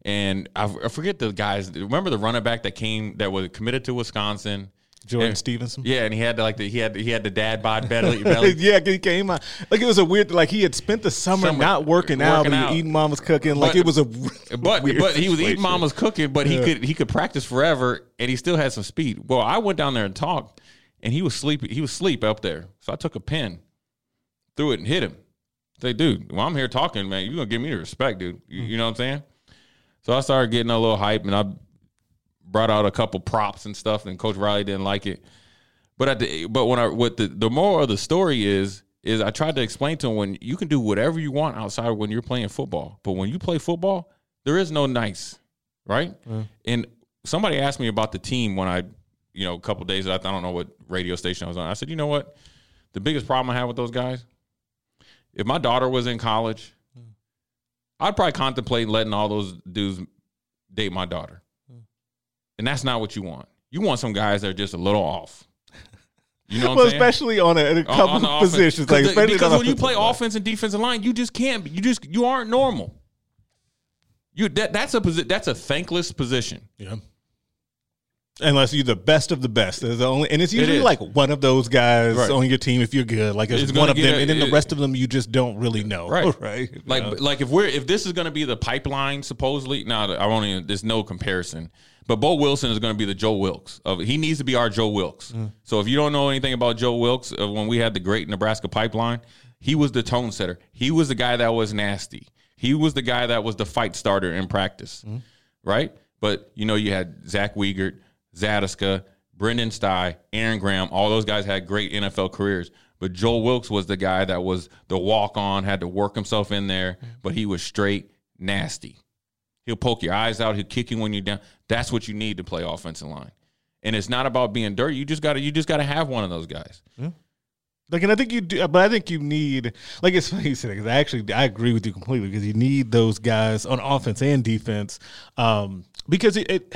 And I, I forget the guys. Remember the running back that came that was committed to Wisconsin? Jordan and, Stevenson. Yeah, and he had the, like the he had he had the dad bod belly. belly. Yeah, he came out like it was a weird like he had spent the summer, summer not working, working out and eating mama's cooking. But, like it was a but weird but he was situation. Eating mama's cooking, but he yeah. could he could practice forever and he still had some speed. Well, I went down there and talked, and he was sleepy. He was asleep up there, so I took a pen. Threw it and hit him. Say, dude, while I'm here talking, man, you're going to give me the respect, dude. You, you know what I'm saying? So I started getting a little hype, and I brought out a couple props and stuff, and Coach Riley didn't like it. But at the, but when I what the, the moral of the story is, is I tried to explain to him when you can do whatever you want outside when you're playing football. But when you play football, there is no nice, right? Mm. And somebody asked me about the team when I, you know, a couple days, I don't know what radio station I was on. I said, you know what? The biggest problem I have with those guys if my daughter was in college, mm. I'd probably contemplate letting all those dudes date my daughter. Mm. And that's not what you want. You want some guys that are just a little off. You know what well, I'm saying? Especially on a, a couple on, on of positions. Like, the, because when you play offense and defensive line, you just can't. You just you aren't normal. You that that's a that's a thankless position. Yeah. Unless you're the best of the best. There's the only, and it's usually it like one of those guys right. on your team if you're good. Like, it's one of them, a, and then it, the rest of them you just don't really know. Right. right? Like, yeah. like if we're if this is going to be the pipeline, supposedly, now nah, I won't even, there's no comparison. But Boe Wilson is going to be the Joe Wilkes. Of, he needs to be our Joe Wilkes. Mm. So if you don't know anything about Joe Wilkes, uh, when we had the great Nebraska pipeline, he was the tone setter. He was the guy that was nasty. He was the guy that was the fight starter in practice, mm. right? But, you know, you had Zach Wiegert, Zadiska, Brendan Stye, Aaron Graham, all those guys had great N F L careers. But Joe Wilkes was the guy that was the walk-on, had to work himself in there, but he was straight nasty. He'll poke your eyes out. He'll kick you when you're down. That's what you need to play offensive line. And it's not about being dirty. You just got to you just got to have one of those guys. Yeah. Like, and I think you do, but I think you need, like, it's funny you said it, because I actually, I agree with you completely, because you need those guys on offense and defense. Um, because it, it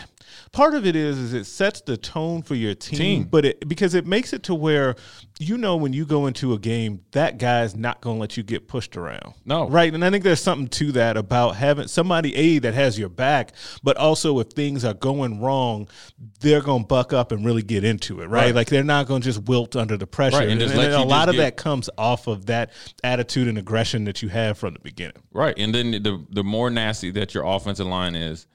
part of it is is it sets the tone for your team, team, but it because it makes it to where, you know, when you go into a game, that guy's not going to let you get pushed around. No. Right. And I think there's something to that about having somebody, A, that has your back, but also if things are going wrong, they're going to buck up and really get into it. Right. right. Like, they're not going to just wilt under the pressure. Right. And, and, and, and a lot of get... that comes off of that attitude and aggression that you have from the beginning. Right. And then the the more nasty that your offensive line is,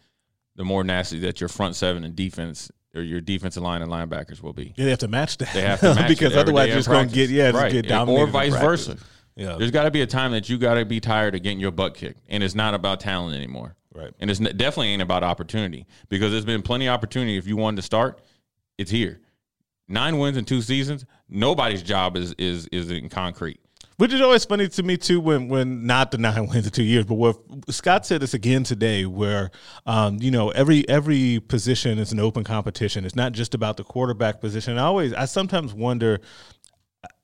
the more nasty that your front seven and defense or your defensive line and linebackers will be. Yeah, they have to match that. They have to match because otherwise you're just going to get, yeah, right. just get dominated. Or vice versa. Yeah. There's got to be a time that you got to be tired of getting your butt kicked, and it's not about talent anymore. Right. And it's definitely ain't about opportunity, because there's been plenty of opportunity. If you wanted to start, it's here. Nine wins in two seasons, nobody's job is is is in concrete. Which is always funny to me, too, when, when not the nine wins in two years, but where Scott said this again today, where, um, you know, every every position is an open competition. It's not just about the quarterback position. I always, I sometimes wonder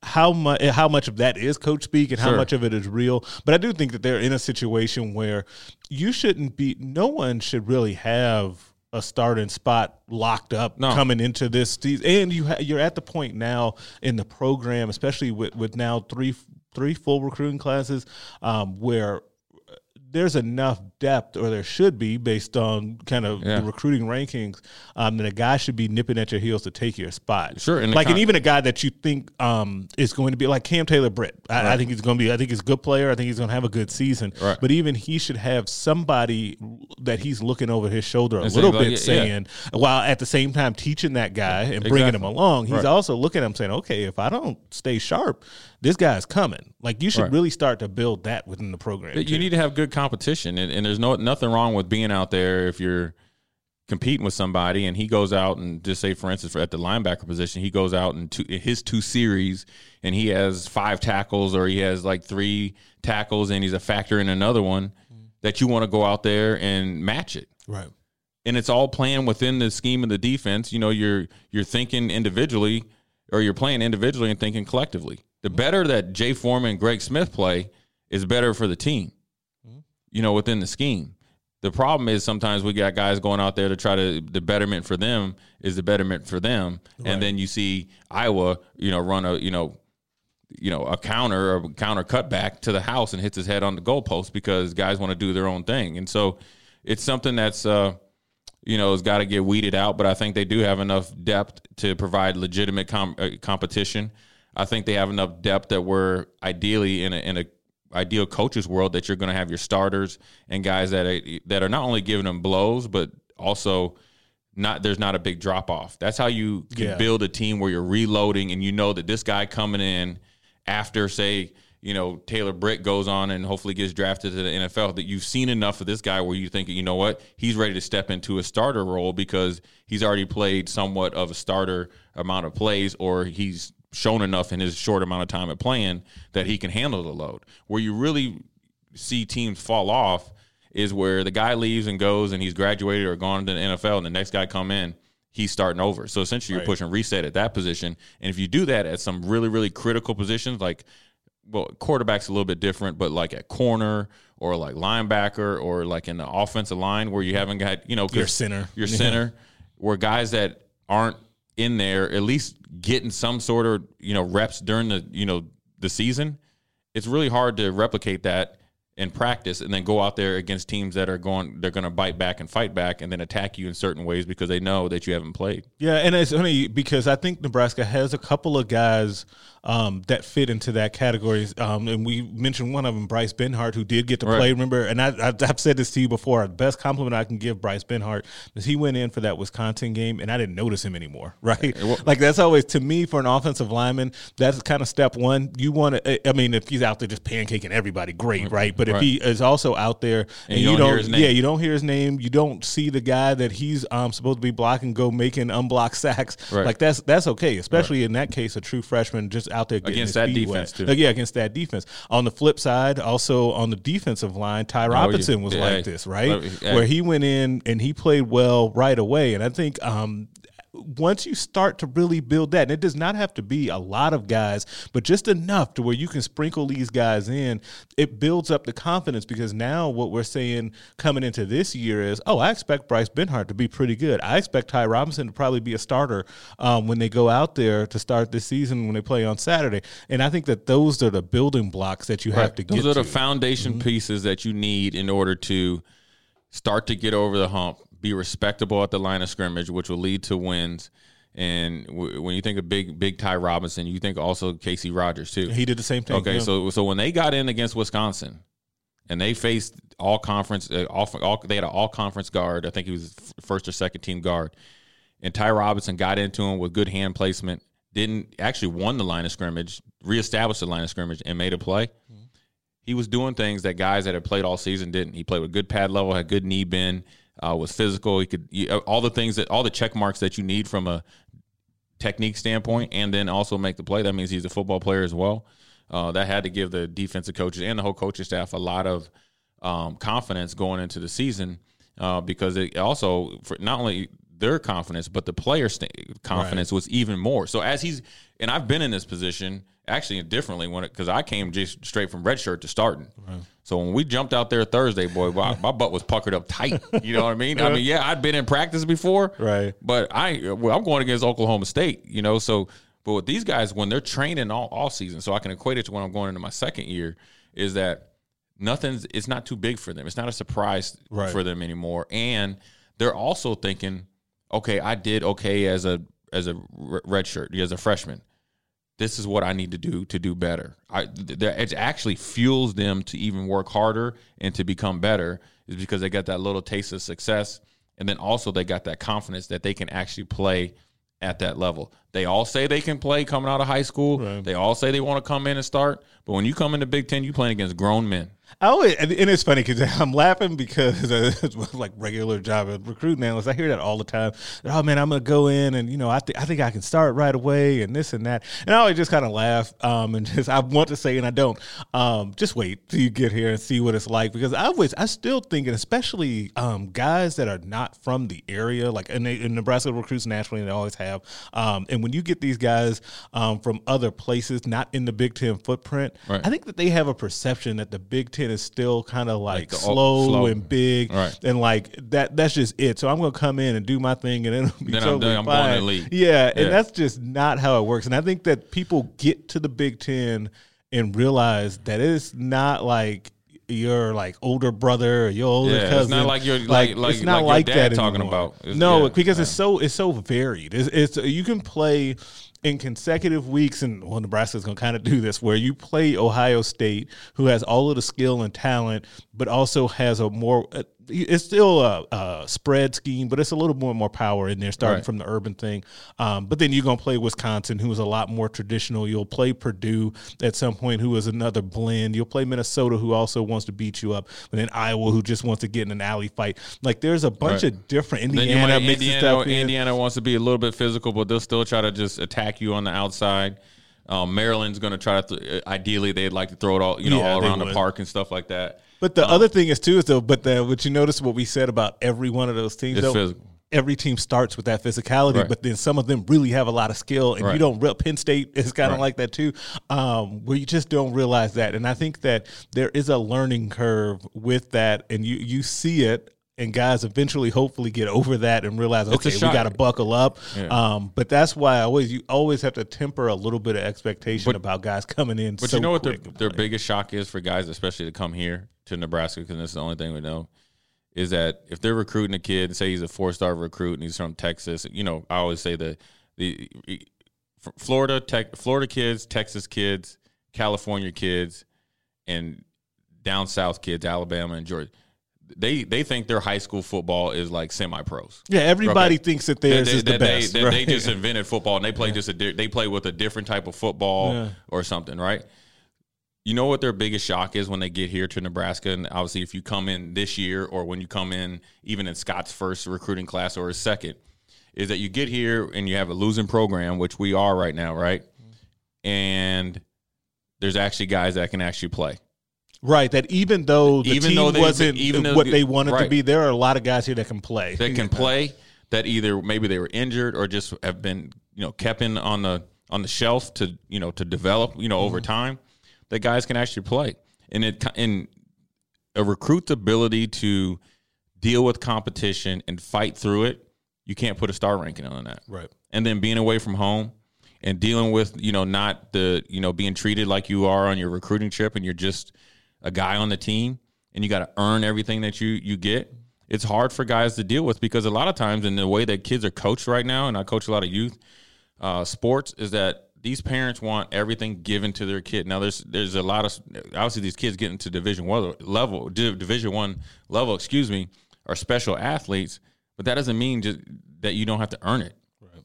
how much how much of that is coach speak and how sure. much of it is real. But I do think that they're in a situation where you shouldn't be, no one should really have a starting spot locked up no. coming into this season. And you ha- you're at the point now in the program, especially with, with now three three full recruiting classes, um, where there's enough depth, or there should be, based on kind of yeah. the recruiting rankings, um, that a guy should be nipping at your heels to take your spot. Sure. And like, con- and even a guy that you think um, is going to be like Cam Taylor-Britt. I, right. I think he's going to be, I think he's a good player. I think he's going to have a good season, right. but even he should have somebody that he's looking over his shoulder a and little so, bit like, saying, yeah. while at the same time teaching that guy and exactly. bringing him along, he's right. also looking at him saying, okay, if I don't stay sharp, this guy's coming. Like, you should right. really start to build that within the program. You too. need to have good competition, and, and there's no nothing wrong with being out there if you're competing with somebody, and he goes out and just say, for instance, for at the linebacker position, he goes out and two, his two series, and he has five tackles, or he has like three tackles, and he's a factor in another one, mm-hmm. that you want to go out there and match it. Right. And it's all playing within the scheme of the defense. You know, you're you're thinking individually, or you're playing individually and thinking collectively. The better that Jay Foreman and Greg Smith play is better for the team, you know, within the scheme. The problem is sometimes we got guys going out there to try to, the betterment for them is the betterment for them. Right. And then you see Iowa, you know, run a, you know, you know, a counter or counter cutback to the house and hits his head on the goalpost because guys want to do their own thing. And so it's something that's, uh, you know, it's got to get weeded out, but I think they do have enough depth to provide legitimate com- uh, competition. I think they have enough depth that we're ideally in a, in a ideal coach's world that you're going to have your starters and guys that are, that are not only giving them blows, but also not, there's not a big drop off. That's how you can yeah. build a team where you're reloading and you know that this guy coming in after, say, you know, Taylor Britt goes on and hopefully gets drafted to the N F L, that you've seen enough of this guy where you think, you know what, he's ready to step into a starter role because he's already played somewhat of a starter amount of plays, or he's shown enough in his short amount of time at playing that he can handle the load. Where you really see teams fall off is where the guy leaves and goes and he's graduated or gone to the N F L, and the next guy come in, he's starting over. So essentially right. you're pushing reset at that position. And if you do that at some really, really critical positions, like well, quarterback's a little bit different, but like at corner or like linebacker or like in the offensive line where you haven't got, you know, your center, your center, where guys that aren't in there at least getting some sort of, you know, reps during the, you know, the season. It's really hard to replicate that in practice and then go out there against teams that are going, they're going to bite back and fight back and then attack you in certain ways because they know that you haven't played. Yeah. And it's funny because I think Nebraska has a couple of guys um, that fit into that category. Um, and we mentioned one of them, Bryce Benhart, who did get to right. play. Remember, and I, I, I've said this to you before, the best compliment I can give Bryce Benhart is he went in for that Wisconsin game and I didn't notice him anymore. Right. Well, like that's always to me for an offensive lineman. That's kind of step one. You want to, I mean, if he's out there just pancaking everybody, great. Right. But Right. If he is also out there and, and you, you don't, don't yeah, you don't hear his name, you don't see the guy that he's um, supposed to be blocking go making unblocked sacks. Right. Like that's that's okay, especially right. in that case, a true freshman just out there getting against his that feet defense wet. too. Like, yeah, against that defense. On the flip side, also on the defensive line, Ty Robinson oh, yeah. was yeah. like this, right? Yeah. Where he went in and he played well right away, and I think. Um, Once you start to really build that, and it does not have to be a lot of guys, but just enough to where you can sprinkle these guys in, it builds up the confidence because now what we're saying coming into this year is, oh, I expect Bryce Benhart to be pretty good. I expect Ty Robinson to probably be a starter um, when they go out there to start this season when they play on Saturday. And I think that those are the building blocks that you right. have to those get Those are the to. foundation mm-hmm. pieces that you need in order to start to get over the hump. Be respectable at the line of scrimmage, which will lead to wins. And w- when you think of big, big Ty Robinson, you think also Casey Rogers too. He did the same thing. Okay, yeah. so so when they got in against Wisconsin, and they faced all conference, uh, all, all they had an all conference guard. I think he was first or second team guard. And Ty Robinson got into him with good hand placement. Didn't actually won the line of scrimmage, reestablished the line of scrimmage, and made a play. Mm-hmm. He was doing things that guys that had played all season didn't. He played with good pad level, had good knee bend. Uh, was physical. He could he, all the things that all the check marks that you need from a technique standpoint, and then also make the play. That means he's a football player as well. Uh, that had to give the defensive coaches and the whole coaching staff a lot of um, confidence going into the season, uh, because it also for not only their confidence but the player's st- confidence right. was even more. So as he's and I've been in this position actually differently when it because I came just straight from redshirt to starting. Right. So when we jumped out there Thursday, boy, my, my butt was puckered up tight. You know what I mean? I mean, yeah, I'd been in practice before, right? But I, well, I'm going against Oklahoma State, you know. So, but with these guys, when they're training all off season, so I can equate it to when I'm going into my second year, is that nothing's. It's not too big for them. It's not a surprise right. for them anymore, and they're also thinking, okay, I did okay as a as a redshirt, as a freshman. This is what I need to do to do better. I, it actually fuels them to even work harder and to become better is because they got that little taste of success. And then also they got that confidence that they can actually play at that level. They all say they can play coming out of high school. Right. They all say they want to come in and start. But when you come into Big Ten, you playing against grown men. I always, and it's funny because I'm laughing because it's like regular job of recruiting analysts. I hear that all the time. Oh man, I'm gonna go in and you know I think I think I can start right away and this and that. And I always just kind of laugh um, and just I want to say and I don't. Um, just wait till you get here and see what it's like because I always I still think and especially um, guys that are not from the area like and, they, and Nebraska recruits nationally and they always have. Um, and when you get these guys um, from other places not in the Big Ten footprint, right. I think that they have a perception that the Big Ten is still kind of like, like the, slow, slow and big right. and like that that's just it. So I'm going to come in and do my thing and it'll be then totally I'm, then fine. I'm going to leave. Yeah, yeah, and that's just not how it works. And I think that people get to the Big Ten and realize that it's not like your like older brother or your older yeah, cousin. It's not like you're like, like it's not like, like, like your dad that talking anymore. About. It's, no, yeah, because yeah. it's so it's so varied. It's, it's you can play in consecutive weeks, and well, Nebraska's going to kind of do this, where you play Ohio State, who has all of the skill and talent, but also has a more uh, – it's still a, a spread scheme, but it's a little more more power in there, starting right. from the urban thing. Um, but then you're going to play Wisconsin, who is a lot more traditional. You'll play Purdue at some point, who is another blend. You'll play Minnesota, who also wants to beat you up, and then Iowa, who just wants to get in an alley fight. Like, there's a bunch right. of different – Indiana might, mixes Indiana, stuff in. Indiana wants to be a little bit physical, but they'll still try to just attack you on the outside. Um, Maryland's going to try to th- ideally they'd like to throw it all you know yeah, all around the park and stuff like that. But the um, other thing is too is though. But the, what you notice what we said about every one of those teams though, physical. every team starts with that physicality, right. but then some of them really have a lot of skill, and right. you don't real Penn State is kind of right. like that too, um, where you just don't realize that. And I think that there is a learning curve with that, and you, you see it, and guys eventually hopefully get over that and realize, okay, we got to buckle up. Yeah. Um, but that's why I always you always have to temper a little bit of expectation but, about guys coming in But so you know what their, their biggest shock is for guys, especially to come here to Nebraska, because that's the only thing we know, is that if they're recruiting a kid, say he's a four-star recruit and he's from Texas, you know, I always say the the Florida tech, Florida kids, Texas kids, California kids, and down south kids, Alabama and Georgia. They they think their high school football is like semi-pros. Yeah, everybody okay. thinks that theirs they, they, is the they, best. They, right? they just invented football, and they play yeah. just a di- they play with a different type of football yeah. or something, right? You know what their biggest shock is when they get here to Nebraska, and obviously if you come in this year or when you come in even in Scott's first recruiting class or his second, is that you get here and you have a losing program, which we are right now, right? And there's actually guys that can actually play. Right, that even though the even team though they, wasn't even though, what they wanted right. to be, there are a lot of guys here that can play. That can play, that either maybe they were injured or just have been, you know, kept in on the on the shelf to, you know, to develop, you know, mm-hmm. over time. That guys can actually play. And it and a recruit's ability to deal with competition and fight through it, you can't put a star ranking on that. Right. And then being away from home and dealing with, you know, not the, you know, being treated like you are on your recruiting trip and you're just a guy on the team and you got to earn everything that you, you get. It's hard for guys to deal with because a lot of times in the way that kids are coached right now, and I coach a lot of youth uh, sports, is that these parents want everything given to their kid. Now there's there's a lot of obviously these kids getting to Division One level, Division One level, excuse me, are special athletes, but that doesn't mean just that you don't have to earn it. Right.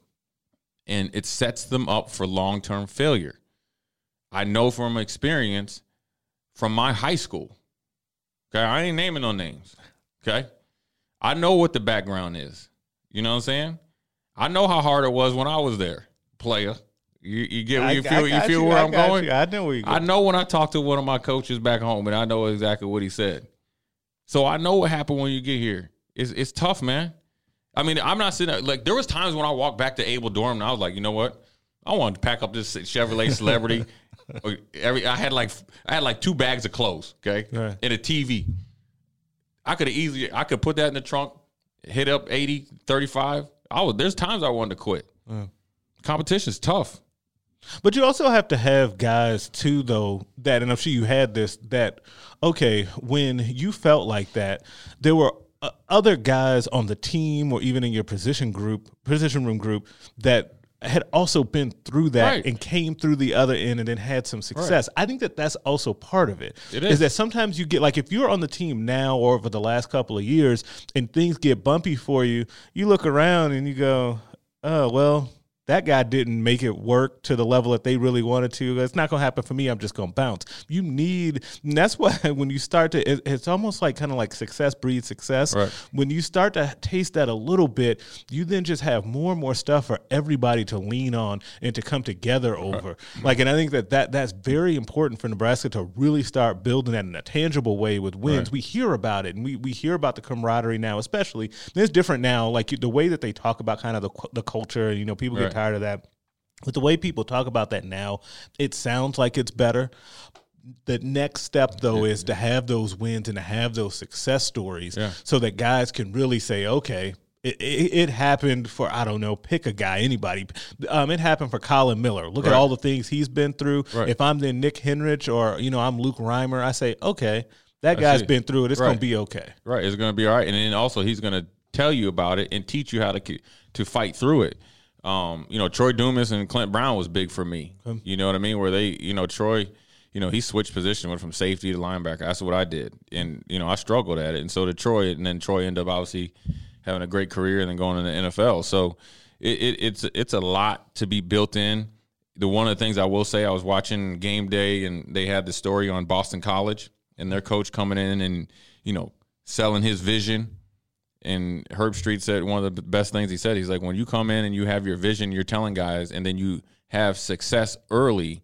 And it sets them up for long term failure. I know from experience from my high school. Okay, I ain't naming no names. Okay, I know what the background is. You know what I'm saying? I know how hard it was when I was there, player. You, you get you I, feel I you feel you, where I I'm going. You. I know where you I know when I talked to one of my coaches back home, and I know exactly what he said. So I know what happened when you get here. It's it's tough, man. I mean, I'm not sitting like there was times when I walked back to Abel Dorm, and I was like, you know what? I wanted to pack up this Chevrolet Celebrity. Every I had like I had like two bags of clothes, okay, right. and a T V. I could have easily I could put that in the trunk, hit up eighty, thirty-five. I was there's times I wanted to quit. Yeah. Competition's tough. But you also have to have guys, too, though, that, and I'm sure you had this, that, okay, when you felt like that, there were uh, other guys on the team or even in your position group, position room group, that had also been through that right. and came through the other end and then had some success. Right. I think that that's also part of it. It is. Is that sometimes you get, like, if you're on the team now or over the last couple of years and things get bumpy for you, you look around and you go, oh, well, that guy didn't make it work to the level that they really wanted to. It's not going to happen for me. I'm just going to bounce. You need – and that's why when you start to it, – it's almost like kind of like success breeds success. Right. When you start to taste that a little bit, you then just have more and more stuff for everybody to lean on and to come together over. Right. Like, and I think that, that that's very important for Nebraska to really start building that in a tangible way with wins. Right. We hear about it, and we, we hear about the camaraderie now especially. And it's different now. Like the way that they talk about kind of the, the culture, you know, people right. get tired of that, but the way people talk about that now, it sounds like it's better. The next step, though, yeah, is yeah. to have those wins and to have those success stories yeah. so that guys can really say, okay, it, it, it happened for, I don't know, pick a guy, anybody. Um, it happened for Colin Miller. Look right. at all the things he's been through. Right. If I'm then Nick Henrich or, you know, I'm Luke Reimer, I say, okay, that guy's been through it. It's right. going to be okay. Right. It's going to be all right. And then also he's going to tell you about it and teach you how to to fight through it. Um, you know, Troy Dumas and Clint Brown was big for me. You know what I mean? Where they, you know, Troy, you know, he switched position, went from safety to linebacker. That's what I did. And, you know, I struggled at it. And so did Troy. And then Troy ended up obviously having a great career and then going to the N F L. So it, it, it's it's a lot to be built in. The one of the things I will say, I was watching Game Day and they had the story on Boston College and their coach coming in and, you know, selling his vision. And Herb Street said one of the best things he said, he's like, when you come in and you have your vision, you're telling guys, and then you have success early,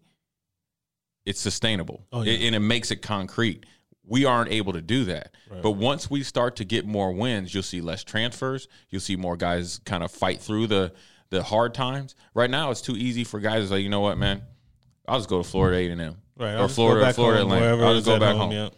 it's sustainable. Oh, yeah. It, and it makes it concrete. we aren't able to do that. Right. But once we start to get more wins, you'll see less transfers. You'll see more guys kind of fight through the the hard times. Right now, it's too easy for guys to say, you know what, man, I'll just go to Florida A and M right. or Florida or Florida Atlantic. I'll just go back home. Yeah.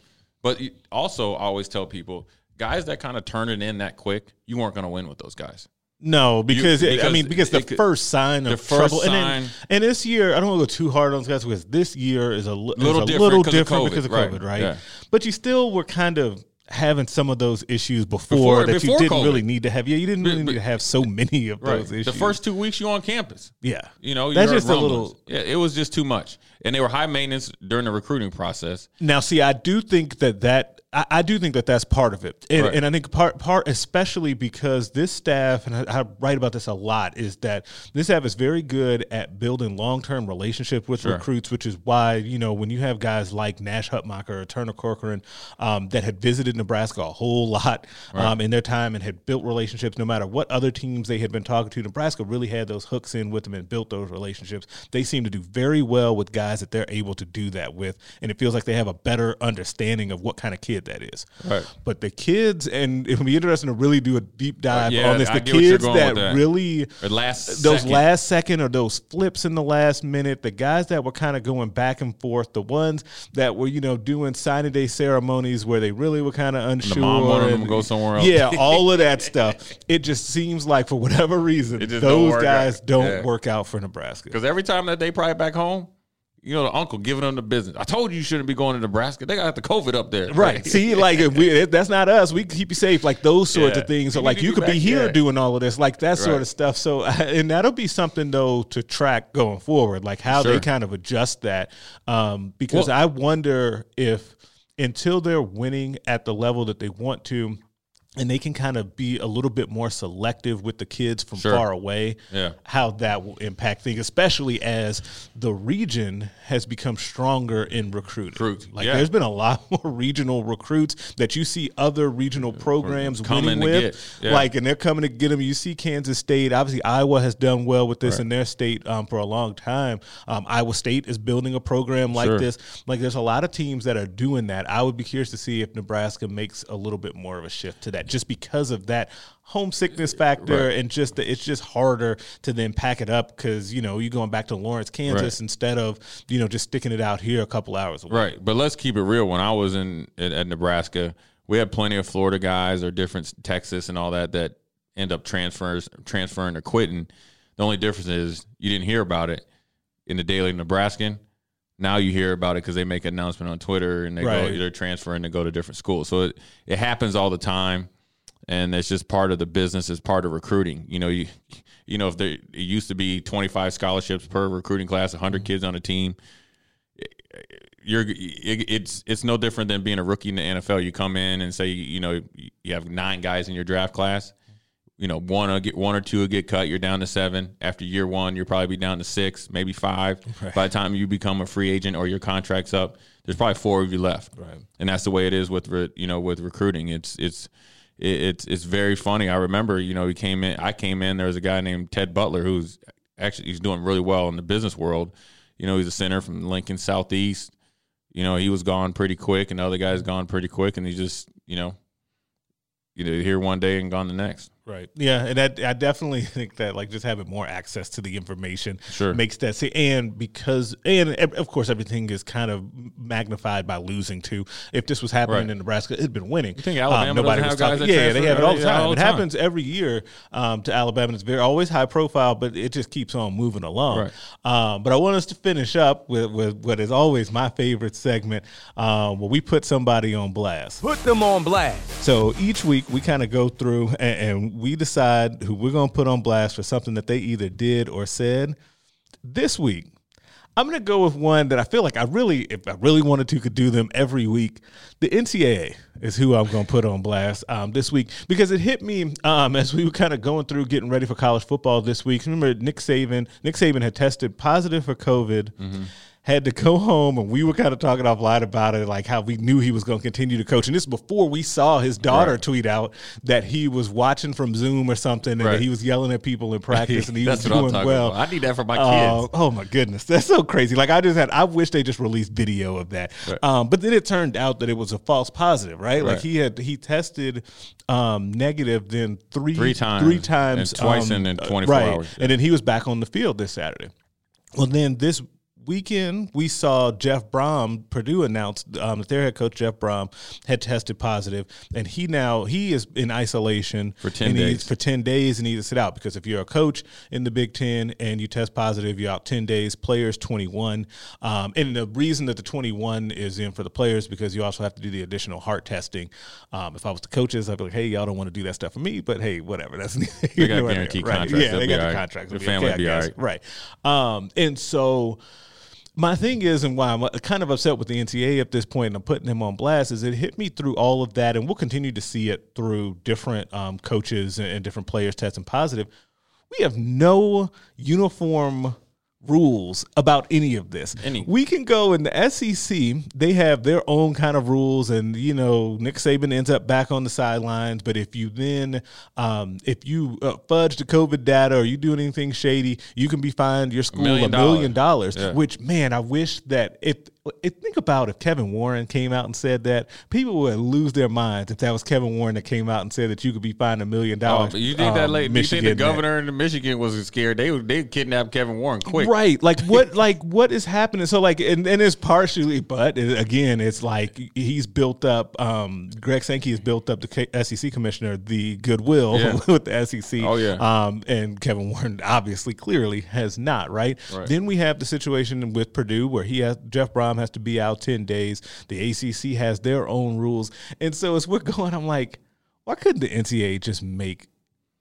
But also, I always tell people, guys that kind of turn it in that quick, you weren't going to win with those guys. No, because, you, because I mean, because the could, first sign of the first trouble, sign, and, then, and this year I don't want to go too hard on these guys because this year is a, li- little, is a different little different of COVID, because of right. COVID, right? Yeah. But you still were kind of having some of those issues before, before that before you didn't COVID. really need to have. Yeah, you didn't really but, need to have so many of right. those issues. The first two weeks you on campus, yeah, you know, that's just a little. Yeah, it was just too much, and they were high maintenance during the recruiting process. Now, see, I do think that that. I, I do think that that's part of it. And, right. and I think part, part, especially because this staff, and I, I write about this a lot, is that this staff is very good at building long-term relationship with sure. recruits, which is why, you know, when you have guys like Nash Hutmacher or Turner Corcoran um, that had visited Nebraska a whole lot right. um, in their time and had built relationships, no matter what other teams they had been talking to, Nebraska really had those hooks in with them and built those relationships. They seem to do very well with guys that they're able to do that with, and it feels like they have a better understanding of what kind of kid that is. Right. But the kids, and it would be interesting to really do a deep dive uh, yeah, on this. The kids that, that really, last those second. last second or those flips in the last minute, the guys that were kind of going back and forth, the ones that were, you know, doing signing day ceremonies where they really were kind of unsure. And the mom wanted them to go somewhere else. Yeah, all of that stuff. It just seems like for whatever reason, those don't guys out. don't yeah. work out for Nebraska. Because every time that they probably back home, you know, the uncle giving them the business. I told you you shouldn't be going to Nebraska. They got the COVID up there. Right. Like, see, like, if we, that's not us. We keep you safe. Like, those sorts yeah. of things. So, like, you could be here yet. doing all of this. Like, that right. sort of stuff. So, and that'll be something, though, to track going forward. Like, how sure. they kind of adjust that. Um, because well, I wonder if until they're winning at the level that they want to, and they can kind of be a little bit more selective with the kids from sure. far away, yeah. how that will impact things, especially as the region has become stronger in recruiting. Recruit. Like yeah. there's been a lot more regional recruits that you see other regional programs coming winning with. Yeah. Like, and they're coming to get them. You see Kansas State. Obviously, Iowa has done well with this right. in their state um, for a long time. Um, Iowa State is building a program like sure. this. Like, there's a lot of teams that are doing that. I would be curious to see if Nebraska makes a little bit more of a shift to that, just because of that homesickness factor right. and just the, it's just harder to then pack it up because, you know, you're going back to Lawrence, Kansas right. instead of, you know, just sticking it out here a couple hours away. Right, but let's keep it real. When I was in at, at Nebraska, we had plenty of Florida guys or different Texas and all that that end up transfers, transferring or quitting. The only difference is you didn't hear about it in the Daily Nebraskan. Now you hear about it because they make an announcement on Twitter and they right. go, they're transferring to go to different schools. So it, it happens all the time. And it's just part of the business. It's part of recruiting. You know, you, you know, if there it used to be twenty-five scholarships per recruiting class, one hundred mm-hmm. kids on a team. You're it, it's it's no different than being a rookie in the N F L. You come in and say, you know, you have nine guys in your draft class. You know, one will get one or two will get cut. You're down to seven. After year one, you'll probably be down to six, maybe five. Right. By the time you become a free agent or your contract's up, there's probably four of you left. Right. And that's the way it is with re, you know with recruiting. It's it's. It's it's very funny. I remember, you know, he came in. I came in. There was a guy named Ted Butler who's actually he's doing really well in the business world. You know, he's a center from Lincoln Southeast. You know, he was gone pretty quick, and the other guy's gone pretty quick, and he just, you know, you know, here one day and gone the next. Right. Yeah, and I, I definitely think that, like, just having more access to the information sure. makes that – and because – and, of course, everything is kind of magnified by losing, too. If this was happening right. in Nebraska, it had been winning. You think Alabama um, nobody doesn't have guys yeah, yeah, they have it all the time. All the time. It happens every year um, to Alabama. It's very always high profile, but it just keeps on moving along. Right. Um, but I want us to finish up with, with what is always my favorite segment um, where we put somebody on blast. Put them on blast. So each week we kind of go through and, and – we decide who we're going to put on blast for something that they either did or said. This week, I'm going to go with one that I feel like I really, if I really wanted to, could do them every week. The N C double A is who I'm going to put on blast um, this week because it hit me um, as we were kind of going through getting ready for college football this week. Remember, Nick Saban, Nick Saban had tested positive for COVID, mm-hmm. had to go home, and we were kind of talking offline about it, like how we knew he was going to continue to coach. And this is before we saw his daughter right. tweet out that he was watching from Zoom or something, and right. that he was yelling at people in practice, and he was doing well. About. I need that for my kids. Uh, oh, my goodness. That's so crazy. Like, I just had – I wish they just released video of that. Right. Um, but then it turned out that it was a false positive, right? Right. Like, he had – he tested um, negative then three, three times. Three times. And twice um, in, in twenty-four right. hours. And then he was back on the field this Saturday. Well, then this – weekend, we saw Jeff Brohm, Purdue announced um, that their head coach, Jeff Brohm, had tested positive, and he now he is in isolation for ten days. For ten days, and he needs to sit out because if you're a coach in the Big Ten and you test positive, you're out ten days. Players twenty-one, um, and the reason that the twenty-one is in for the players because you also have to do the additional heart testing. Um, if I was the coaches, I'd be like, hey, y'all don't want to do that stuff for me, but hey, whatever. That's they got guaranteed right. contracts. Yeah, They'll they got the right. contracts. Their family will be all right, right? Um, and so. My thing is, and why I'm kind of upset with the N C A A at this point, and I'm putting him on blast, is it hit me through all of that, and we'll continue to see it through different um, coaches and, and different players testing positive. We have no uniform rules about any of this. Any. We can go in the S E C. They have their own kind of rules, and you know Nick Saban ends up back on the sidelines. But if you then, um, if you uh, fudge the COVID data or you do anything shady, you can be fined your school a million, a million dollars. dollars yeah. Which, man, I wish that if. It, think about if Kevin Warren came out and said that, people would lose their minds if that was Kevin Warren that came out and said that you could be fined a million dollars. You think that um, late? You think the governor in Michigan was scared? They they kidnapped Kevin Warren quick, right? Like what? Like what is happening? So like, and, and it's partially, but it, again, it's like he's built up. Um, Greg Sankey has built up the S E C commissioner, the goodwill yeah. with the S E C. Oh yeah. Um, and Kevin Warren obviously, clearly has not. Right? Right. Then we have the situation with Purdue where he has Jeff Brohm has to be out ten days. The A C C has their own rules. And so as we're going, I'm like, why couldn't the N C A A just make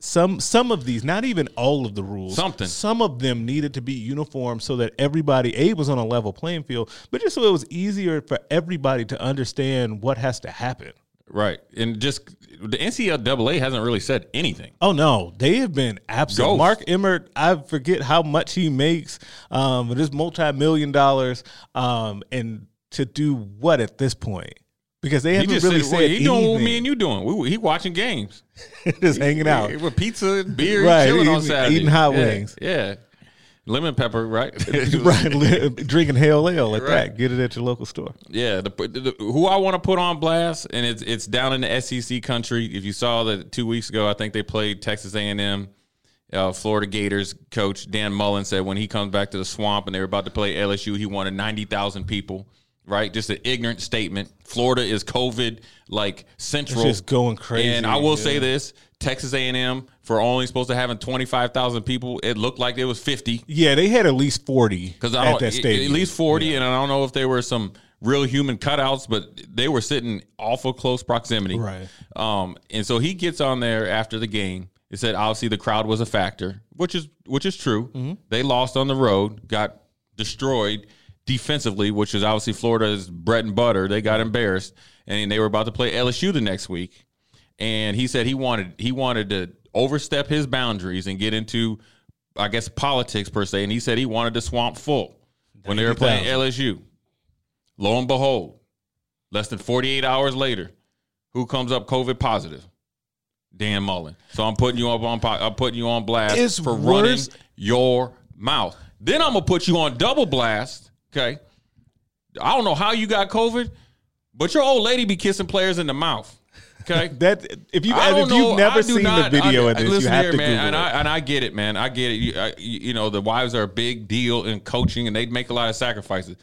some some of these, not even all of the rules, something. Some of them needed to be uniform so that everybody, A, was on a level playing field, but just so it was easier for everybody to understand what has to happen. Right. And just the N C A A hasn't really said anything. Oh, no. They have been absent. Ghost. Mark Emmert, I forget how much he makes, um, but it's multi-million dollars. Um, and to do what at this point? Because they haven't he just really said, said well, he anything. He doing what me and you doing. We, he watching games. Just he, hanging out. With pizza, beer, right. chilling eating, on Saturday. Eating hot wings. Yeah. yeah. Lemon pepper, right? Right. Drinking Hail Ale at right. that. Get it at your local store. Yeah. The, the, who I want to put on blast, and it's it's down in the S E C country. If you saw that two weeks ago, I think they played Texas A and M. Uh, Florida Gators coach Dan Mullen said when he comes back to the swamp and they were about to play L S U, he wanted ninety thousand people. Right, just an ignorant statement. Florida is COVID like central. It's just going crazy. And I will yeah. say this: Texas A and M for only supposed to having twenty five thousand people. It looked like there was fifty. Yeah, they had at least forty. Because I don't that at least forty, yeah. and I don't know if there were some real human cutouts, but they were sitting awful close proximity. Right. Um, and so he gets on there after the game. It said obviously the crowd was a factor, which is which is true. Mm-hmm. They lost on the road, got destroyed. Defensively, which is obviously Florida's bread and butter, they got embarrassed, and they were about to play L S U the next week. And he said he wanted he wanted to overstep his boundaries and get into, I guess, politics per se. And he said he wanted the swamp full when they were playing L S U. Lo and behold, less than forty-eight hours later, who comes up COVID positive? Dan Mullen. So I'm putting you up on I'm putting you on blast it's for worse. Running your mouth. Then I'm gonna put you on double blast. Okay, I don't know how you got COVID, but your old lady be kissing players in the mouth. Okay, that if you if know, you've never seen not, the video I, of this, listen you have here, to man, Google and it. I, and I get it, man. I get it. You, I, you know, the wives are a big deal in coaching, and they make a lot of sacrifices.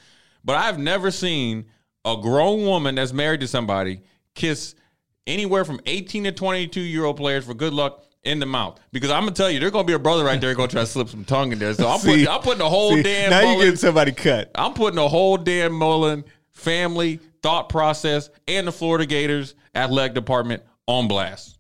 But I've never seen a grown woman that's married to somebody kiss anywhere from eighteen to twenty-two year old players for good luck. In the mouth, because I'm gonna tell you, there's gonna be a brother right there gonna try to slip some tongue in there. So I'm see, putting, I'm putting a whole see, damn now Mullen, you getting somebody cut. I'm putting a whole damn Mullen family thought process and the Florida Gators athletic department on blast.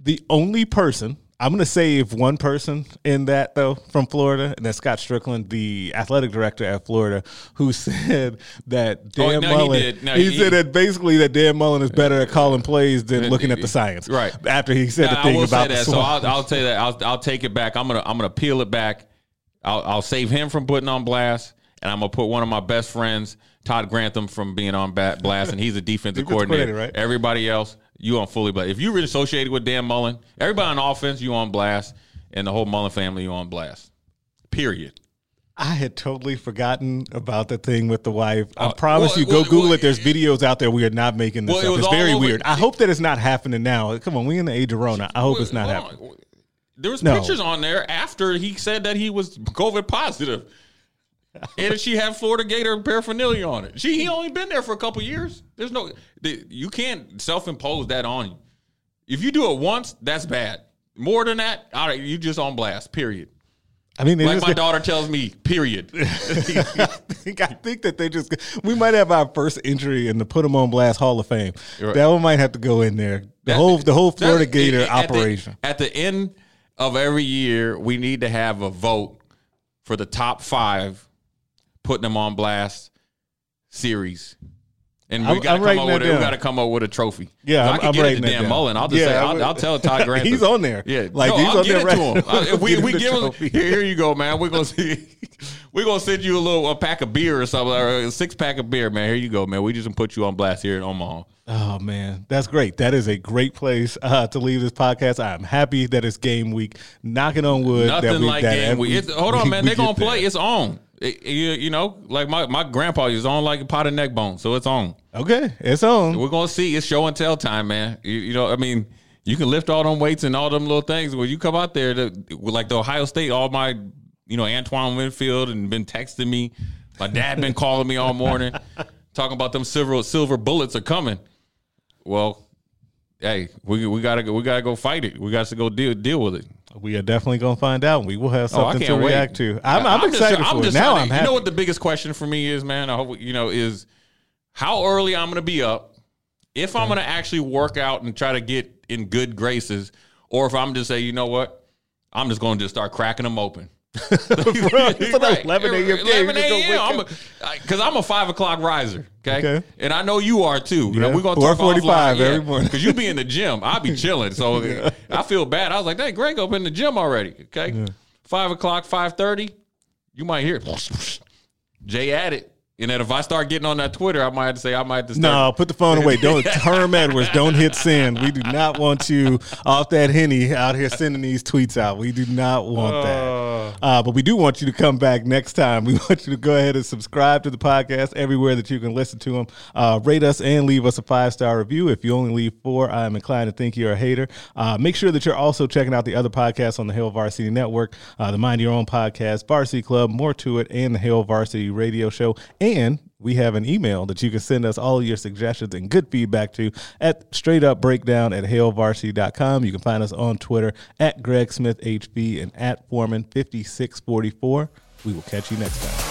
The only person I'm gonna save one person in that though from Florida, and that's Scott Strickland, the athletic director at Florida, who said that Dan oh, no, Mullen. He, no, he, he said he, that basically that Dan Mullen is better at calling plays than looking at the science. Right after he said now, the thing about that, the so I'll, I'll tell you that I'll, I'll take it back. I'm gonna I'm gonna peel it back. I'll, I'll save him from putting on blast, And I'm going to put one of my best friends, Todd Grantham, from being on bat blast, and he's a defensive coordinator. Right? Everybody else, you on fully blast. If you're associated with Dan Mullen, everybody on offense, you on blast, and the whole Mullen family, you on blast. Period. I had totally forgotten about the thing with the wife. I uh, promise well, you, go well, Google well, it. There's videos out there. We are not making this well, up. It it's very over. weird. I it, hope that it's not happening now. Come on, we in the age of Rona. I hope well, it's not well, happening. There was no. pictures on there after he said that he was COVID positive. And she had Florida Gator paraphernalia on it. She he only been there for a couple years. There's no the, you can't self-impose that on you. If you do it once, that's bad. More than that, all right, you just on blast. Period. I mean, like my the, daughter tells me. Period. I think I think that they just we might have our first entry in the Put 'Em on Blast Hall of Fame. Right. That one might have to go in there. The that, whole the whole Florida that, Gator at, operation. At the, at the end of every year, we need to have a vote for the top five. Putting them on blast series, and we got to come up with it. We got to come up with a trophy. Yeah, I can give it to Dan Mullen. I'll just say I'll, I'll tell Todd Grantham. He's on there. Yeah, like no, he's I'll on give there it right to him. If we we give him here, here you go, man. We're gonna see. We're gonna send you a little a pack of beer or something, or a six pack of beer, man. Here you go, man. We just put you on blast here in Omaha. Oh man, that's great. That is a great place uh, to leave this podcast. I'm happy that it's game week. Knocking on wood. Nothing that we, like that game week. It's, hold on, we, man. They're gonna play. It's on. It, you, you know, like my, my grandpa is on like a pot of neck bone, so it's on. Okay, it's on. We're going to see. It's show and tell time, man. You, you know, I mean, you can lift all them weights and all them little things. When you come out there, to, like the Ohio State, all my, you know, Antoine Winfield and been texting me. My dad been calling me all morning, talking about them silver silver bullets are coming. Well, hey, we we gotta we gotta go fight it. We got to go deal deal with it. We are definitely going to find out. We will have something oh, to react wait. to. I'm, I'm, I'm excited just, for I'm it. Now to, I'm happy. You know what the biggest question for me is, man? I hope, you know, is how early I'm going to be up, if I'm going to actually work out and try to get in good graces, or if I'm just say, you know what, I'm just going to just start cracking them open. Because right. I'm a five o'clock riser, okay? okay, and I know you are too. Yeah. We're gonna talk four forty-five every morning because yeah, you be in the gym. I be chilling, so yeah. I feel bad. I was like, "Hey, Greg, up in the gym already." Okay, yeah. five o'clock, five thirty. You might hear Jay at it. And then if I start getting on that Twitter, I might have to say I might have to start. No, put the phone away. Don't Herm Edwards. Don't hit send. We do not want you off that Henny out here sending these tweets out. We do not want uh, that. Uh, but we do want you to come back next time. We want you to go ahead and subscribe to the podcast everywhere that you can listen to them. Uh, rate us and leave us a five-star review. If you only leave four, I am inclined to think you're a hater. Uh, make sure that you're also checking out the other podcasts on the Hail Varsity Network, uh, the Mind Your Own Podcast, Varsity Club, More To It, and the Hail Varsity Radio Show. And we have an email that you can send us all your suggestions and good feedback to at straight up breakdown at hail varsity dot com. You can find us on Twitter at Greg Smith H B and at Foreman fifty-six forty-four. We will catch you next time.